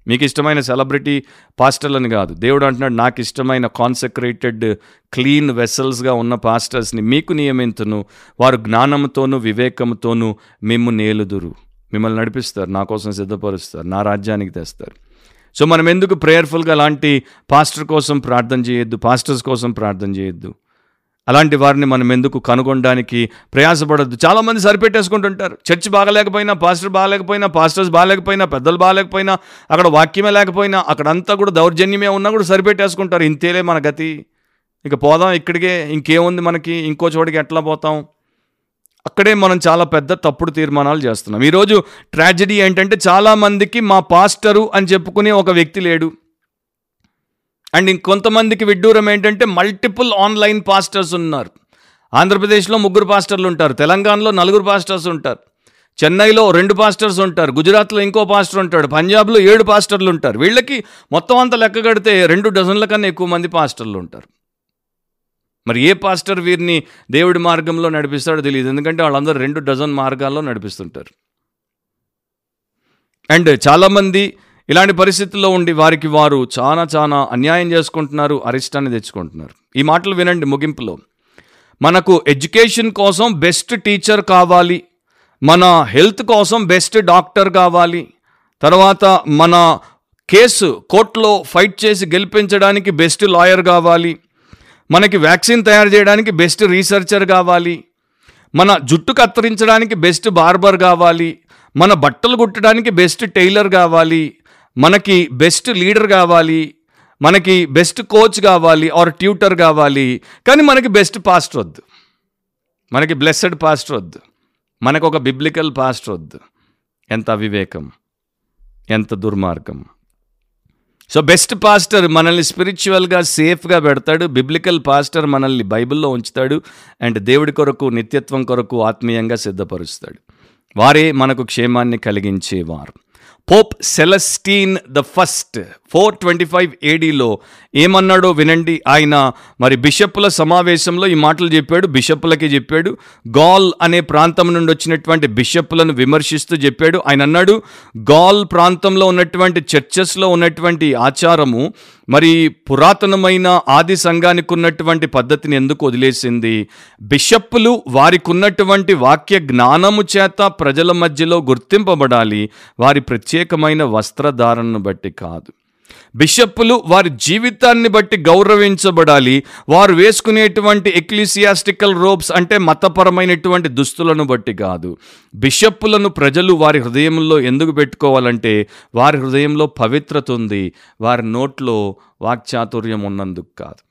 మీకు ఇష్టమైన సెలబ్రిటీ పాస్టర్లను కాదు. దేవుడు అంటున్నాడు నాకు ఇష్టమైన కాన్సక్రేటెడ్ క్లీన్ వెసల్స్గా ఉన్న పాస్టర్స్ని మీకు నియమింతును, వారు జ్ఞానంతోనూ వివేకంతోనూ మిమ్ము నేలుదురు, మిమ్మల్ని నడిపిస్తారు, నా కోసం సిద్ధపరుస్తారు, నా రాజ్యానికి తెస్తారు. సో మనం ఎందుకు ప్రేయర్ఫుల్గా అలాంటి పాస్టర్ కోసం ప్రార్థన చేయొద్దు, పాస్టర్స్ కోసం ప్రార్థన చేయొద్దు? అలాంటి వారిని మనం ఎందుకు కనుగొనడానికి ప్రయాసపడద్దు? చాలామంది సరిపెట్టేసుకుంటుంటారు. చర్చ్ బాగలేకపోయినా, పాస్టర్ బాగలేకపోయినా, పాస్టర్స్ బాగలేకపోయినా, పెద్దలు బాగలేకపోయినా, అక్కడ వాక్యమే లేకపోయినా, అక్కడంతా కూడా దౌర్జన్యమే ఉన్నా కూడా సరిపెట్టేసుకుంటారు. ఇంతేలే మన గతి, ఇక పోదాం ఇక్కడికే, ఇంకేముంది మనకి, ఇంకో చోటికి ఎట్లా పోతాం? అక్కడే మనం చాలా పెద్ద తప్పుడు తీర్మానాలు చేస్తున్నాం. ఈరోజు ట్రాజడీ ఏంటంటే చాలామందికి మా పాస్టరు అని చెప్పుకునే ఒక వ్యక్తి లేడు. అండ్ ఇంకొంతమందికి విడ్డూరం ఏంటంటే మల్టిపుల్ ఆన్లైన్ పాస్టర్స్ ఉన్నారు. ఆంధ్రప్రదేశ్లో ముగ్గురు పాస్టర్లు ఉంటారు, తెలంగాణలో నలుగురు పాస్టర్స్ ఉంటారు, చెన్నైలో రెండు పాస్టర్స్ ఉంటారు, గుజరాత్లో ఇంకో పాస్టర్ ఉంటాడు, పంజాబ్లో ఏడు పాస్టర్లు ఉంటారు. వీళ్ళకి మొత్తం అంతా లెక్క కడితే రెండు డజన్ల కన్నా ఎక్కువ మంది పాస్టర్లు ఉంటారు. మరి ఏ పాస్టర్ వీరిని దేవుడి మార్గంలో నడిపిస్తాడో తెలియదు. ఎందుకంటే వాళ్ళందరూ రెండు డజన్ మార్గాల్లో నడిపిస్తుంటారు. అండ్ చాలామంది ఇలాంటి పరిస్థితుల్లో ఉండి వారికి వారు చాలా చాలా అన్యాయం చేసుకుంటున్నారు, అరిష్టాన్ని తెచ్చుకుంటున్నారు. ఈ మాటలు వినండి ముగింపులో. మనకు ఎడ్యుకేషన్ కోసం బెస్ట్ టీచర్ కావాలి, మన హెల్త్ కోసం బెస్ట్ డాక్టర్ కావాలి, తర్వాత మన కేసు కోర్టులో ఫైట్ చేసి గెలిపించడానికి బెస్ట్ లాయర్ కావాలి, మనకి వ్యాక్సిన్ తయారు చేయడానికి బెస్ట్ రీసెర్చర్ కావాలి, మన జుట్టు కత్తిరించడానికి బెస్ట్ బార్బర్ కావాలి, మన బట్టలు కుట్టడానికి బెస్ట్ టైలర్ కావాలి, మనకి బెస్ట్ లీడర్ కావాలి, మనకి బెస్ట్ కోచ్ కావాలి ఆర్ ట్యూటర్ కావాలి. కానీ మనకి బెస్ట్ పాస్టర్ వద్దు, మనకి బ్లెస్సెడ్ పాస్టర్ వద్దు, మనకు ఒక బిబ్లికల్ పాస్టర్ వద్దు. ఎంత అవివేకం, ఎంత దుర్మార్గం. సో బెస్ట్ పాస్టర్ మనల్ని స్పిరిచువల్గా సేఫ్గా పెడతాడు, బిబ్లికల్ పాస్టర్ మనల్ని బైబిల్లో ఉంచుతాడు, అండ్ దేవుడి కొరకు నిత్యత్వం కొరకు ఆత్మీయంగా సిద్ధపరుస్తాడు. వారే మనకు క్షేమాన్ని కలిగించేవారు. పోప్ సెలెస్టీన్ the first four twenty five ఏడీలో ఏమన్నాడో వినండి. ఆయన మరి బిషప్పుల సమావేశంలో ఈ మాటలు చెప్పాడు, బిషప్పులకే చెప్పాడు. గాల్ అనే ప్రాంతం నుండి వచ్చినటువంటి బిషప్పులను విమర్శిస్తూ చెప్పాడు. ఆయన అన్నాడు, గాల్ ప్రాంతంలో ఉన్నటువంటి చర్చెస్లో ఉన్నటువంటి ఆచారము మరి పురాతనమైన ఆది సంఘానికి ఉన్నటువంటి పద్ధతిని ఎందుకు వదిలేసింది? బిషప్పులు వారికి ఉన్నటువంటి వాక్య జ్ఞానము చేత ప్రజల మధ్యలో గుర్తింపబడాలి, వారి ప్రత్యేకమైన వస్త్రధారణను బట్టి కాదు. బిషప్పులు వారి జీవితాన్ని బట్టి గౌరవించబడాలి, వారు వేసుకునేటువంటి ఎక్లీసియాస్టికల్ రోబ్స్ అంటే మతపరమైనటువంటి దుస్తులను బట్టి కాదు. బిషప్పులను ప్రజలు వారి హృదయంలో ఎందుకు పెట్టుకోవాలంటే వారి హృదయంలో పవిత్రత ఉంది, వారి నోట్లో వాక్చాతుర్యం ఉన్నందుకు కాదు.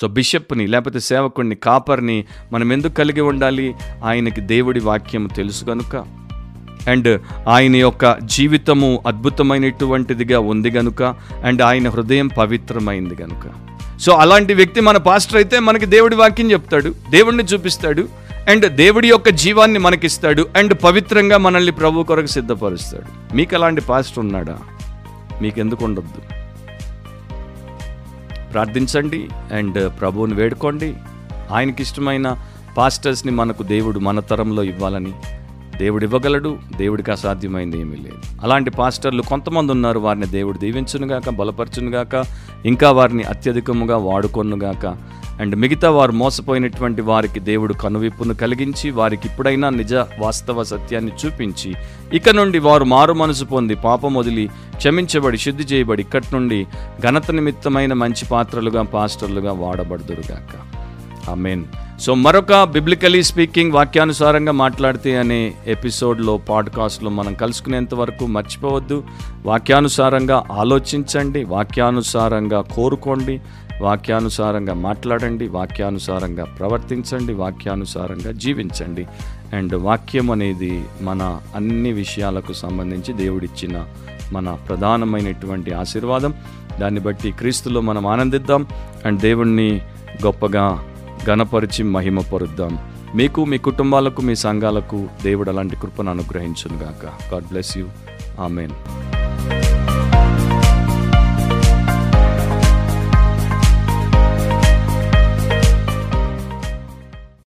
సో బిషప్ని లేకపోతే సేవకుడిని, కాపర్ని మనం ఎందుకు కలిగి ఉండాలి? ఆయనకి దేవుడి వాక్యం తెలుసు కనుక, అండ్ ఆయన యొక్క జీవితము అద్భుతమైనటువంటిదిగా ఉంది కనుక, అండ్ ఆయన హృదయం పవిత్రమైంది కనుక. సో అలాంటి వ్యక్తి మన పాస్టర్ అయితే మనకి దేవుడి వాక్యం చెప్తాడు, దేవుడిని చూపిస్తాడు, అండ్ దేవుడి యొక్క జీవాన్ని మనకిస్తాడు, అండ్ పవిత్రంగా మనల్ని ప్రభు కొరకు సిద్ధపరుస్తాడు. మీకు అలాంటి పాస్టర్ ఉన్నాడా? మీకెందుకు ఉండొద్దు? ప్రార్థించండి అండ్ ప్రభువుని వేడుకోండి, ఆయనకిష్టమైన పాస్టర్స్ని మనకు దేవుడు మన తరంలో ఇవ్వాలని. దేవుడు ఇవ్వగలడు, దేవుడికి అసాధ్యమైంది ఏమీ లేదు. అలాంటి పాస్టర్లు కొంతమంది ఉన్నారు, వారిని దేవుడు దీవించునుగాక, బలపరచునుగాక, ఇంకా వారిని అత్యధికముగా వాడుకొనుగాక, అండ్ మిగతా వారు మోసపోయినటువంటి వారికి దేవుడు కనువిప్పును కలిగించి వారికి ఇప్పుడైనా నిజ వాస్తవ సత్యాన్ని చూపించి ఇక నుండి వారు మారు మనసు పొంది పాపం వదిలి క్షమించబడి శుద్ధి చేయబడి ఇక్కడి నుండి ఘనత నిమిత్తమైన మంచి పాత్రలుగా పాస్టర్లుగా వాడబడుదురుగాక. ఆమెన్. సో మరొక బిబ్లికలీ స్పీకింగ్ వాక్యానుసారంగా మాట్లాడితే అనే ఎపిసోడ్లో పాడ్కాస్ట్లో మనం కలుసుకునేంత వరకు మర్చిపోవద్దు, వాక్యానుసారంగా ఆలోచించండి, వాక్యానుసారంగా కోరుకోండి, వాక్యానుసారంగా మాట్లాడండి, వాక్యానుసారంగా ప్రవర్తించండి, వాక్యానుసారంగా జీవించండి. అండ్ వాక్యం అనేది మన అన్ని విషయాలకు సంబంధించి దేవుడిచ్చిన మన ప్రధానమైనటువంటి ఆశీర్వాదం. దాన్ని బట్టి క్రీస్తులో మనం ఆనందిద్దాం, అండ్ దేవుణ్ణి గొప్పగా ఘనపరిచి మహిమ పరుద్దాం. మీకు, మీ కుటుంబాలకు, మీ సంఘాలకు దేవుడు అలాంటి కృపను అనుగ్రహించునుగాక. God bless you. ఆమెన్.